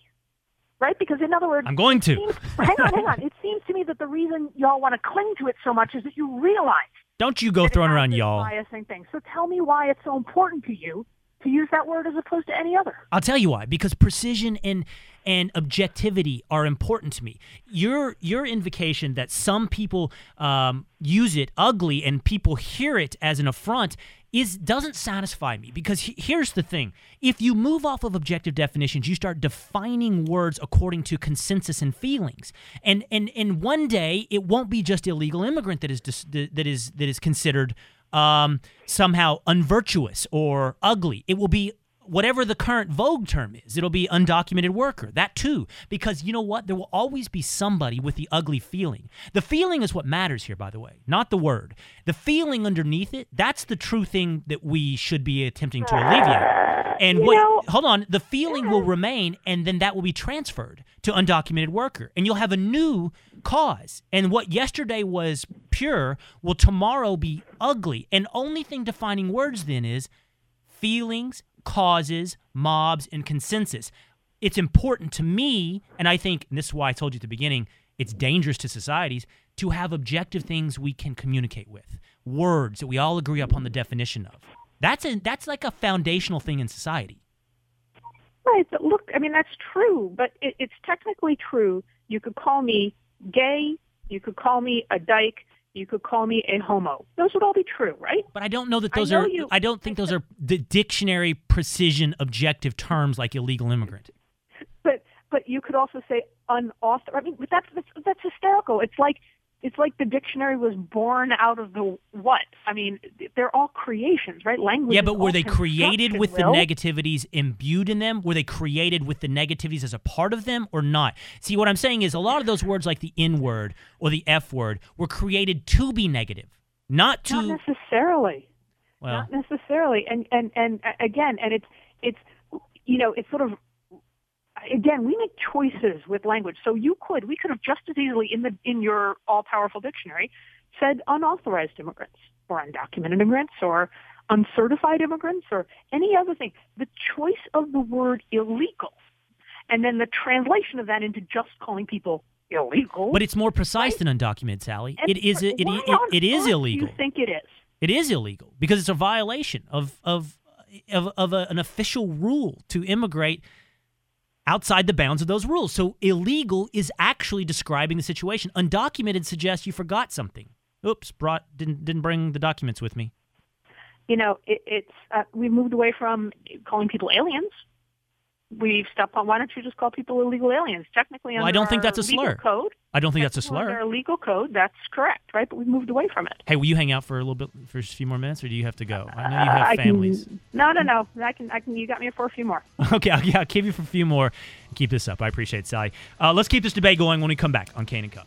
right? Because in other words... I'm going to. Seems, hang on, hang on. It seems to me that the reason y'all want to cling to it so much is that you realize Don't you go throwing around y'all. Biasing thing. So tell me why it's so important to you to use that word as opposed to any other. I'll tell you why. Because precision and and objectivity are important to me. Your your invocation that some people um, use it ugly and people hear it as an affront is doesn't satisfy me. Because he, here's the thing. If you move off of objective definitions, you start defining words according to consensus and feelings. And and and one day it won't be just illegal immigrant that is dis, that is that is considered Um, somehow unvirtuous or ugly. It will be whatever the current Vogue term is. It'll be undocumented worker, that too. Because you know what? There will always be somebody with the ugly feeling. The feeling is what matters here, by the way, not the word. The feeling underneath it, that's the true thing that we should be attempting to alleviate. And what, know, hold on, the feeling yeah. will remain, and then that will be transferred to undocumented worker. And you'll have a new cause. And what yesterday was pure will tomorrow be ugly. And only thing defining words then is feelings, causes, mobs, and consensus. It's important to me, and I think, and this is why I told you at the beginning, it's dangerous to societies, to have objective things we can communicate with, words that we all agree upon the definition of. That's a, that's like a foundational thing in society. Right, but look, I mean, that's true, but it, it's technically true. You could call me gay, you could call me a dyke, you could call me a homo. Those would all be true, right? But I don't know that those I know are, you, I don't think those are the dictionary precision objective terms like illegal immigrant. But but you could also say unauthorized. I mean, but that's, that's, that's hysterical. It's like, it's like the dictionary was born out of the what? I mean, they're all creations, right? Language. Yeah, but were they created with the negativities imbued in them? Were they created with the negativities as a part of them or not? See, what I'm saying is a lot of those words like the N word or the F word were created to be negative, not to... Not necessarily. Well, not necessarily. And, and, and again, and it's, it's, you know, it's sort of... Again, we make choices with language. So you could, we could have just as easily in the in your all-powerful dictionary said unauthorized immigrants or undocumented immigrants or uncertified immigrants or any other thing. The choice of the word illegal and then the translation of that into just calling people illegal. But it's more precise right? than undocumented, Sally. And it is it it, it, it is illegal. Do you think it is? It is illegal because it's a violation of of of, of a, an official rule to immigrate outside the bounds of those rules. So illegal is actually describing the situation. Undocumented suggests you forgot something. Oops, brought didn't didn't bring the documents with me. You know, it, it's uh, we moved away from calling people aliens. We've stopped on. Why don't you just call people illegal aliens? Technically, well, under I don't think that's a slur. Code. I don't think that's a slur. Under our legal code, that's correct, right? But we've moved away from it. Hey, will you hang out for a little bit, for a few more minutes, or do you have to go? I know you have uh, families. Can, no, no, no. I can. I can. You got me for a few more. Okay, I'll, yeah, I'll keep you for a few more. Keep this up. I appreciate it, Sally. Uh, let's keep this debate going when we come back on Cain and Cupp.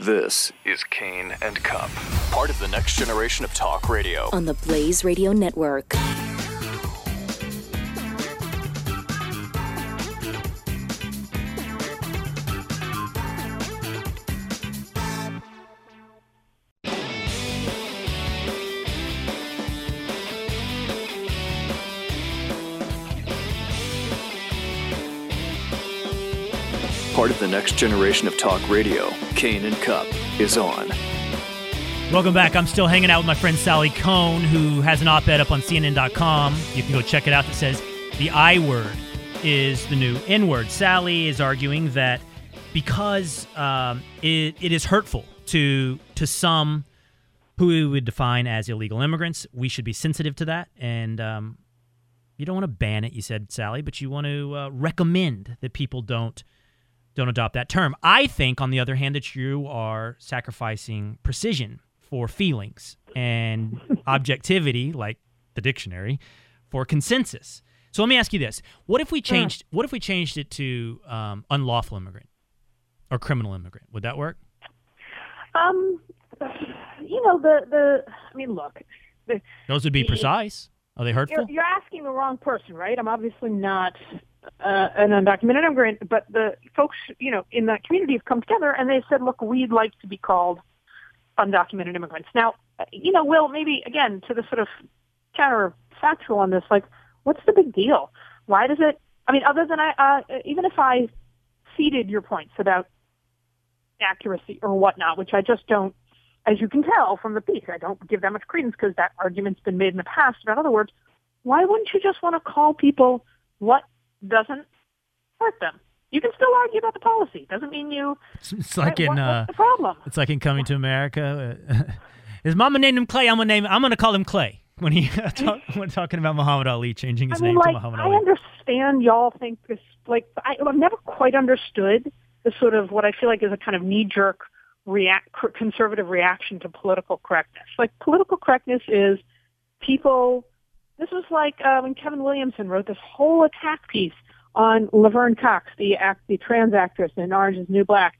This is Cain and Cupp, part of the next generation of talk radio on the Blaze Radio Network. Part of the next generation of talk radio, Cain and Cupp is on. Welcome back. I'm still hanging out with my friend Sally Kohn, who has an op-ed up on C N N dot com. You can go check it out that says the I word is the new N word. Sally is arguing that because um, it, it is hurtful to to some who we would define as illegal immigrants, we should be sensitive to that. And um, you don't want to ban it, you said, Sally, but you want to uh, recommend that people don't Don't adopt that term. I think, on the other hand, that you are sacrificing precision for feelings and objectivity, like the dictionary, for consensus. So let me ask you this: What if we changed? Uh. What if we changed it to um, unlawful immigrant or criminal immigrant? Would that work? Um, you know the the. I mean, look. The, Those would be the, precise. Are they hurtful? You're, you're asking the wrong person, right? I'm obviously not. Uh, an undocumented immigrant, but the folks, you know, in that community have come together and they said, look, we'd like to be called undocumented immigrants. Now, you know, Will, maybe, again, to the sort of counterfactual on this, like, what's the big deal? Why does it, I mean, other than I, uh, even if I ceded your points about accuracy or whatnot, which I just don't, as you can tell from the piece, I don't give that much credence because that argument's been made in the past about other words. Why wouldn't you just want to call people what doesn't hurt them? You can still argue about the policy. Doesn't mean you. It's, it's like right, in what, uh, what's the problem? It's like in Coming to America. His mama named him Clay. I'm gonna name. I'm gonna call him Clay when he talk, when talking about Muhammad Ali changing his I mean, name like, to Muhammad Ali. I understand y'all think this. Like I, I've never quite understood the sort of what I feel like is a kind of knee jerk react conservative reaction to political correctness. Like political correctness is people. This was like uh, when Kevin Williamson wrote this whole attack piece on Laverne Cox, the act, the trans actress in Orange is the New Black,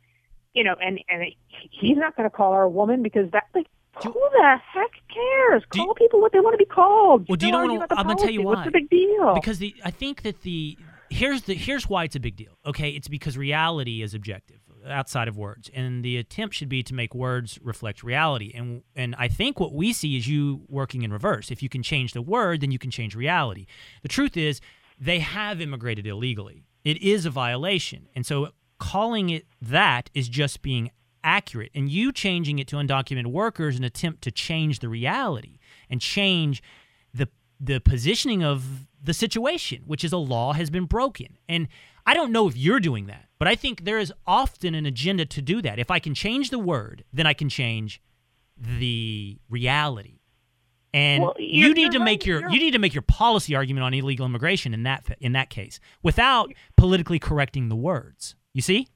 you know, and, and it, he's not going to call her a woman because that, like, who the heck cares? Call you, people what they want to be called. Well, do you know what? I'm going to tell you why. What's the big deal? Because the, I think that the here's the here's why it's a big deal. Okay, it's because reality is objective, outside of words, and the attempt should be to make words reflect reality. And and I think what we see is you working in reverse. If you can change the word, then you can change reality. The truth is, they have immigrated illegally. It is a violation. And so calling it that is just being accurate. And you changing it to undocumented workers is an attempt to change the reality and change the the positioning of the situation, which is a law has been broken. And I don't know if you're doing that, but I think there is often an agenda to do that. If I can change the word, then I can change the reality. And well, you, you need to make your you need to make your policy argument on illegal immigration in that in that case without politically correcting the words. You see?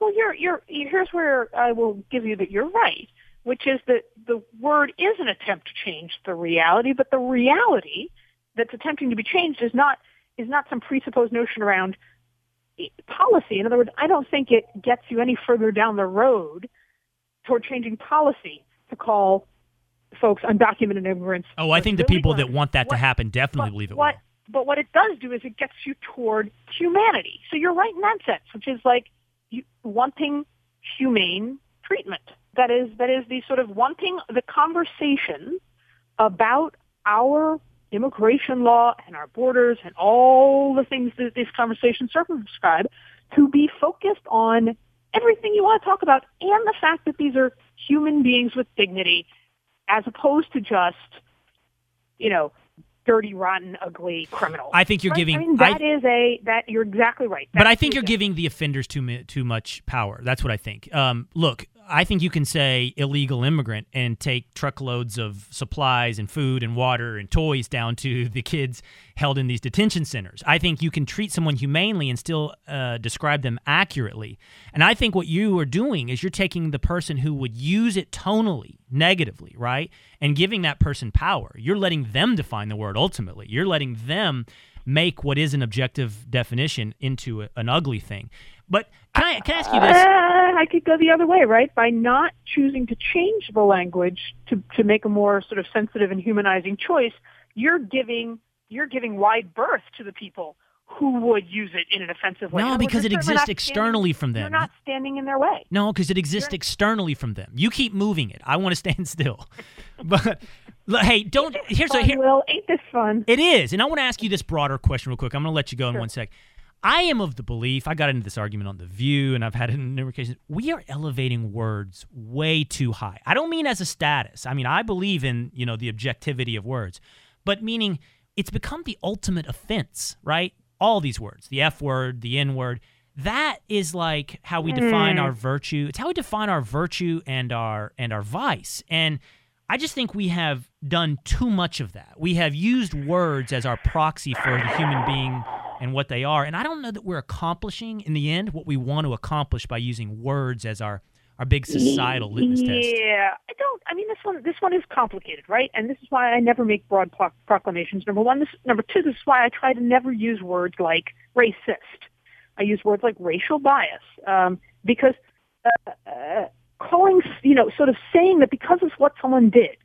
Well, you're you're here's where I will give you that you're right, which is that the word is an attempt to change the reality, but the reality that's attempting to be changed is not is not some presupposed notion around policy. In other words, I don't think it gets you any further down the road toward changing policy to call folks, undocumented immigrants. Oh, I think the people that want that to happen definitely believe it will. But what it does do is it gets you toward humanity. So you're right in that sense, which is like you, wanting humane treatment. That is, that is the sort of wanting the conversation about our immigration law and our borders and all the things that this conversation circumscribe to be focused on everything you want to talk about and the fact that these are human beings with dignity, as opposed to just, you know, dirty, rotten, ugly criminal. I think you're right? giving... I mean, that I, is a... That, you're exactly right. That's but I think you're giving the offenders too too much power. That's what I think. Um, look, I think you can say illegal immigrant and take truckloads of supplies and food and water and toys down to the kids held in these detention centers. I think you can treat someone humanely and still uh, describe them accurately. And I think what you are doing is you're taking the person who would use it tonally, negatively, right? And giving that person power. You're letting them define the word ultimately. You're letting them make what is an objective definition into a, an ugly thing. But can I, can I ask you this? Uh, I could go the other way, right? By not choosing to change the language to, to make a more sort of sensitive and humanizing choice, you're giving you're giving wide birth to the people who would use it in an offensive way. No, because it exists externally from them. You're not standing in their way. No, because it exists externally from them. You keep moving it. I want to stand still. But, hey, don't... Here's a here. Will, ain't this fun? It is. And I want to ask you this broader question real quick. I'm going to let you go in one sec. I am of the belief, I got into this argument on The View, and I've had it in numerous cases, we are elevating words way too high. I don't mean as a status. I mean, I believe in, you know, the objectivity of words. But meaning, it's become the ultimate offense, right? All these words, the F word, the N word, that is like how we define mm. our virtue. It's how we define our virtue and our and our vice. And I just think we have done too much of that. We have used words as our proxy for the human being and what they are. And I don't know that we're accomplishing, in the end, what we want to accomplish by using words as our, our big societal litmus yeah. test. Yeah, I don't. I mean, this one this one is complicated, right? And this is why I never make broad proclamations. Number one, this number two, this is why I try to never use words like racist. I use words like racial bias um, because uh, uh, calling, you know, sort of saying that because of what someone did,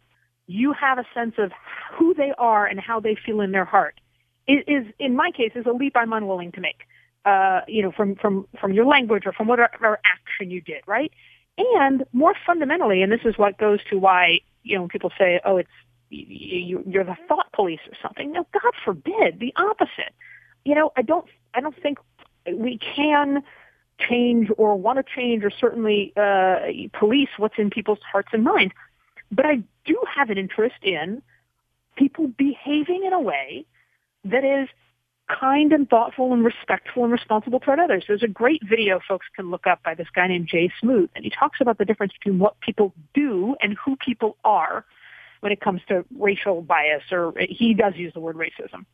you have a sense of who they are and how they feel in their heart. It is, in my case, is a leap I'm unwilling to make. Uh, you know, from from from your language or from whatever action you did, right? And more fundamentally, and this is what goes to why, you know, people say, oh, it's you, you're the thought police or something. No, God forbid, the opposite. You know, I don't, I don't think we can change or want to change or certainly uh, police what's in people's hearts and minds. But I do have an interest in people behaving in a way that is kind and thoughtful and respectful and responsible toward others. There's a great video folks can look up by this guy named Jay Smoot, and he talks about the difference between what people do and who people are when it comes to racial bias, or he does use the word racism.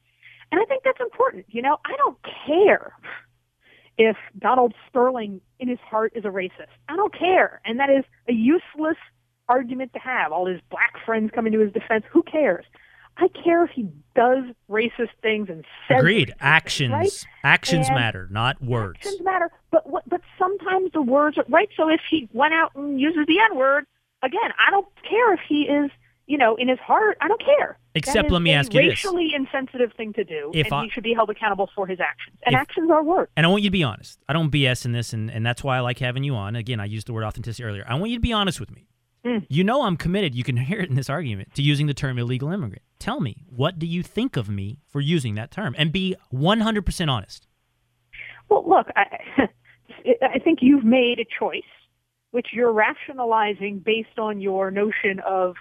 And I think that's important. You know, I don't care if Donald Sterling in his heart is a racist. I don't care. And that is a useless argument to have. All his black friends coming to his defense. Who cares? I care if he does racist things and says. Agreed. Actions. Right? Actions and matter, not words. Actions matter, but what, but sometimes the words are, right? So if he went out and uses the N-word, again, I don't care if he is, you know, in his heart, I don't care. Except let me ask you this. It's a racially insensitive thing to do, and he should be held accountable for his actions. And actions are words. And I want you to be honest. I don't B S in this, and, and that's why I like having you on. Again, I used the word authenticity earlier. I want you to be honest with me. Mm. You know I'm committed, you can hear it in this argument, to using the term illegal immigrant. Tell me, what do you think of me for using that term? And be one hundred percent honest. Well, look, I, I think you've made a choice, which you're rationalizing based on your notion of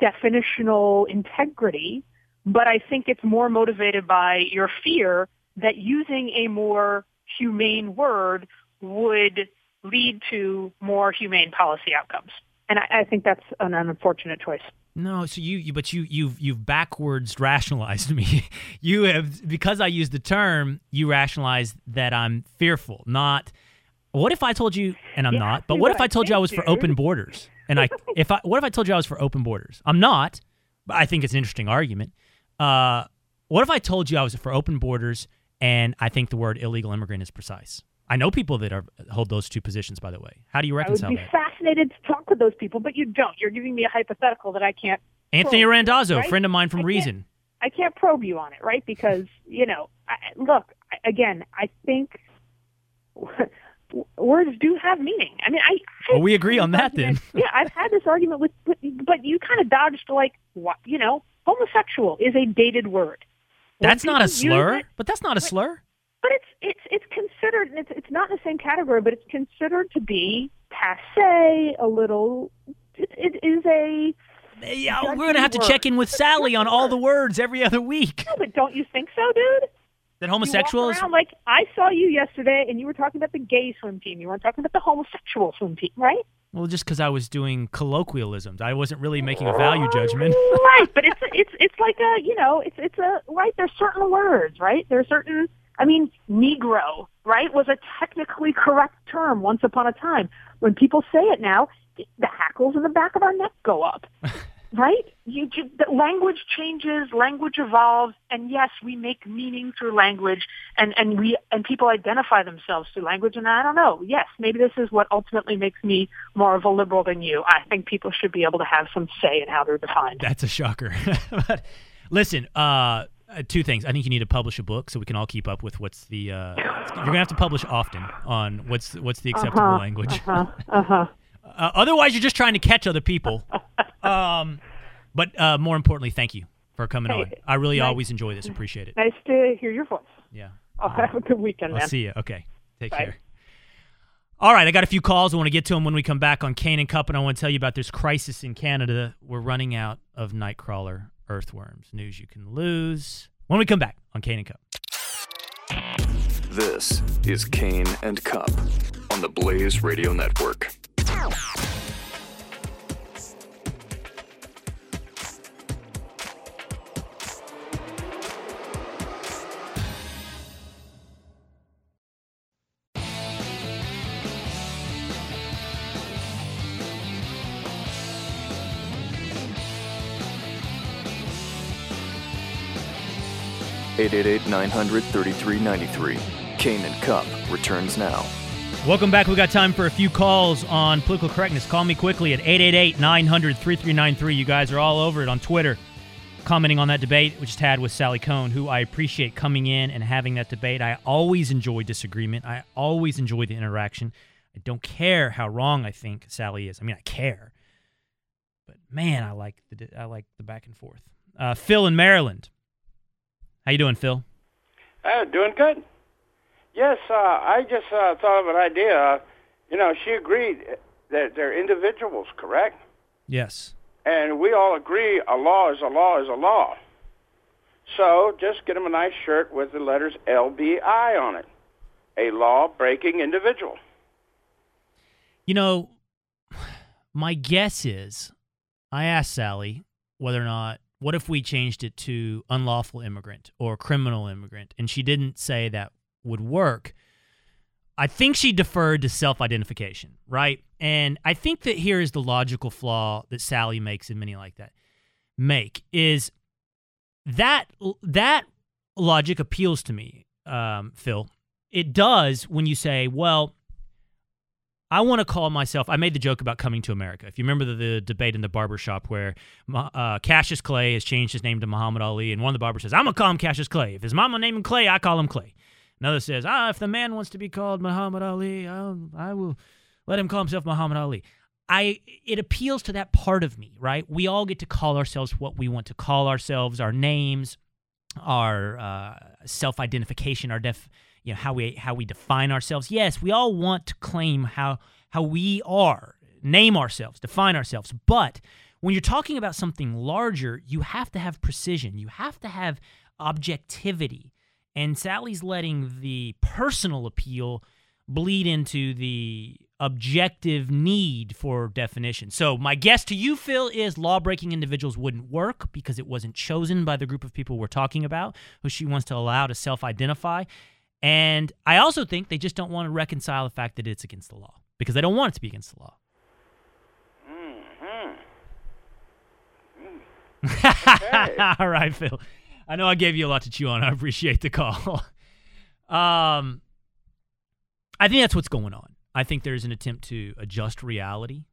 definitional integrity, but I think it's more motivated by your fear that using a more humane word would lead to more humane policy outcomes. And I, I think that's an unfortunate choice. No, so you, you but you, you've you've backwards rationalized me. You have, because I used the term, you rationalized that I'm fearful. Not, what if I told you, and I'm yeah, not, but what if I, I told you I was for open borders? And I, if I, what if I told you I was for open borders? I'm not, but I think it's an interesting argument. Uh, what if I told you I was for open borders, and I think the word illegal immigrant is precise? I know people that are, hold those two positions, by the way. How do you reconcile that? I would be that? fascinated to talk with those people, but you don't. You're giving me a hypothetical that I can't Anthony probe, Randazzo, right? Friend of mine from I Reason. I can't probe you on it, right? Because, you know, I, look, I, again, I think words do have meaning. I mean, I... I well, we agree on that, then. Yeah, I've had this argument with... with but you kind of dodged, like, what, you know, homosexual is a dated word. When that's not a slur, it, but that's not a but, slur. But it's it's it's considered, and it's it's not in the same category, but it's considered to be passé, a little, it, it is a... Yeah, we're going to have to word. check in with Sally on all the words every other week. No, but don't you think so, dude? That homosexual is... Like, I saw you yesterday, and you were talking about the gay swim team. You weren't talking about the homosexual swim team, right? Well, just because I was doing colloquialisms. I wasn't really making a value judgment. Right, but it's it's it's like a, you know, it's it's a, right, there's certain words, right? There are certain... I mean, Negro, right, was a technically correct term once upon a time. When people say it now, the hackles in the back of our neck go up, right? You, you, the language changes, language evolves, and yes, we make meaning through language, and, and we and people identify themselves through language, and I don't know. Yes, maybe this is what ultimately makes me more of a liberal than you. I think people should be able to have some say in how they're defined. That's a shocker. But listen, uh... Uh, two things. I think you need to publish a book so we can all keep up with what's the... Uh, you're going to have to publish often on what's what's the acceptable uh-huh, language. Uh-huh, uh-huh. uh, otherwise, you're just trying to catch other people. Um, but uh, more importantly, thank you for coming hey, on. I really nice, always enjoy this. Appreciate it. Nice to hear your voice. Yeah. I'll um, have a good weekend, man. I'll see you. Okay. Take Bye. care. All right. I got a few calls. I want to get to them when we come back on Cain and Cupp, and I want to tell you about this crisis in Canada. We're running out of Nightcrawler earthworms. News you can lose when we come back on Cain and Cupp. This is Cain and Cupp on the Blaze Radio Network. eight eight eight, nine hundred, thirty-three ninety-three. Cain and Cupp returns now. Welcome back. We got time for a few calls on political correctness. Call me quickly at eight eight eight, nine hundred, thirty-three ninety-three. You guys are all over it on Twitter, commenting on that debate we just had with Sally Kohn, who I appreciate coming in and having that debate. I always enjoy disagreement. I always enjoy the interaction. I don't care how wrong I think Sally is. I mean, I care. But, man, I like the I like the back and forth. Uh, Phil in Maryland. How you doing, Phil? Uh, doing good. Yes, uh, I just uh, thought of an idea. You know, she agreed that they're individuals, correct? Yes. And we all agree a law is a law is a law. So just get them a nice shirt with the letters L B I on it. A law-breaking individual. You know, my guess is, I asked Sally whether or not, what if we changed it to unlawful immigrant or criminal immigrant, and she didn't say that would work. I think she deferred to self-identification, right? And I think that here is the logical flaw that Sally makes and many like that make, is that that logic appeals to me, um, Phil. It does when you say, well, I want to call myself, I made the joke about Coming to America. If you remember the, the debate in the barbershop where uh, Cassius Clay has changed his name to Muhammad Ali, and one of the barbers says, I'm going to call him Cassius Clay. If his mama named him Clay, I call him Clay. Another says, ah, if the man wants to be called Muhammad Ali, I'll, I will let him call himself Muhammad Ali. I It appeals to that part of me, right? We all get to call ourselves what we want to call ourselves, our names, our uh, self-identification, our def. You know, how we how we define ourselves. Yes, we all want to claim how how we are, name ourselves, define ourselves. But when you're talking about something larger, you have to have precision. You have to have objectivity. And Sally's letting the personal appeal bleed into the objective need for definition. So my guess to you, Phil, is law-breaking individuals wouldn't work because it wasn't chosen by the group of people we're talking about, who she wants to allow to self-identify. And I also think they just don't want to reconcile the fact that it's against the law because they don't want it to be against the law. Mm-hmm. Mm. Okay. All right, Phil. I know I gave you a lot to chew on. I appreciate the call. um, I think that's what's going on. I think there's an attempt to adjust reality,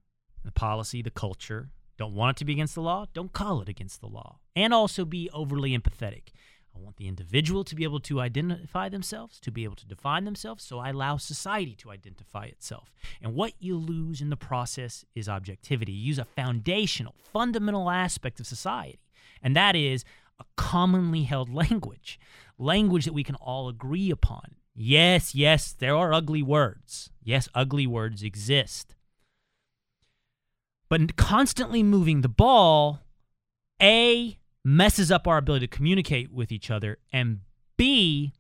the policy, the culture. Don't want it to be against the law. Don't call it against the law. And also be overly empathetic. I want the individual to be able to identify themselves, to be able to define themselves, so I allow society to identify itself. And what you lose in the process is objectivity. You use a foundational, fundamental aspect of society, and that is a commonly held language, language that we can all agree upon. Yes, yes, there are ugly words. Yes, ugly words exist. But constantly moving the ball, A, messes up our ability to communicate with each other, and B,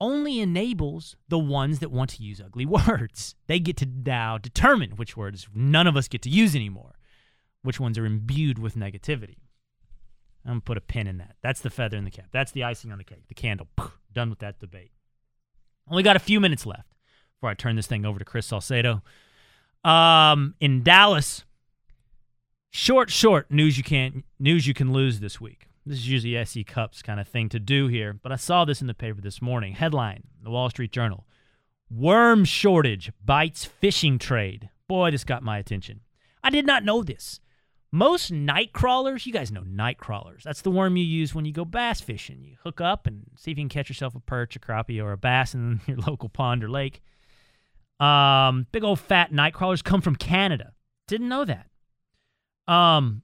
only enables the ones that want to use ugly words. They get to now determine which words none of us get to use anymore, which ones are imbued with negativity. I'm going to put a pin in that. That's the feather in the cap. That's the icing on the cake, the candle. Done with that debate. Only got a few minutes left before I turn this thing over to Chris Salcedo. Um, in Dallas... Short, short news you can't news you can lose this week. This is usually S E. Cupp's kind of thing to do here, but I saw this in the paper this morning. Headline, the Wall Street Journal. Worm shortage bites fishing trade. Boy, this got my attention. I did not know this. Most night crawlers, you guys know night crawlers. That's the worm you use when you go bass fishing. You hook up and see if you can catch yourself a perch, a crappie, or a bass in your local pond or lake. Um, big old fat night crawlers come from Canada. Didn't know that. Um,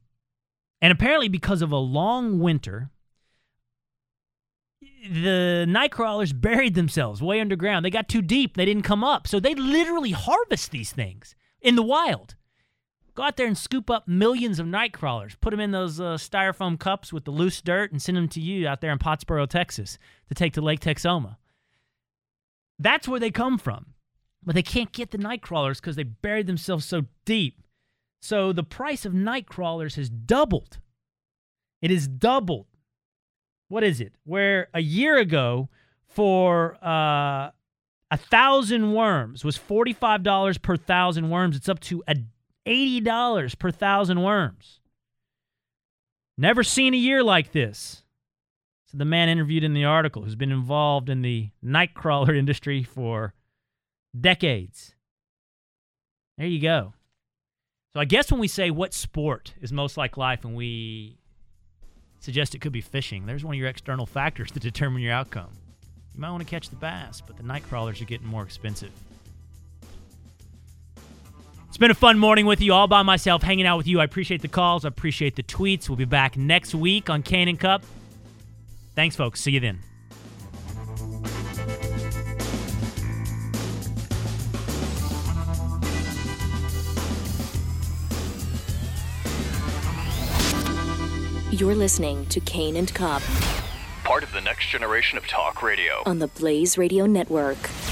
and apparently because of a long winter, the night crawlers buried themselves way underground. They got too deep. They didn't come up. So they literally harvest these things in the wild. Go out there and scoop up millions of night crawlers, put them in those uh, styrofoam cups with the loose dirt and send them to you out there in Pottsboro, Texas to take to Lake Texoma. That's where they come from. But they can't get the night crawlers because they buried themselves so deep. So the price of night crawlers has doubled. It has doubled. What is it? Where a year ago for uh, one thousand worms was forty-five dollars per one thousand worms. It's up to eighty dollars per one thousand worms. Never seen a year like this. So the man interviewed in the article who's been involved in the night crawler industry for decades. There you go. So I guess when we say what sport is most like life and we suggest it could be fishing, there's one of your external factors to determine your outcome. You might want to catch the bass, but the night crawlers are getting more expensive. It's been a fun morning with you, all by myself, hanging out with you. I appreciate the calls. I appreciate the tweets. We'll be back next week on Cain and Cupp. Thanks, folks. See you then. You're listening to Cain and Cupp, part of the next generation of talk radio on the Blaze Radio Network.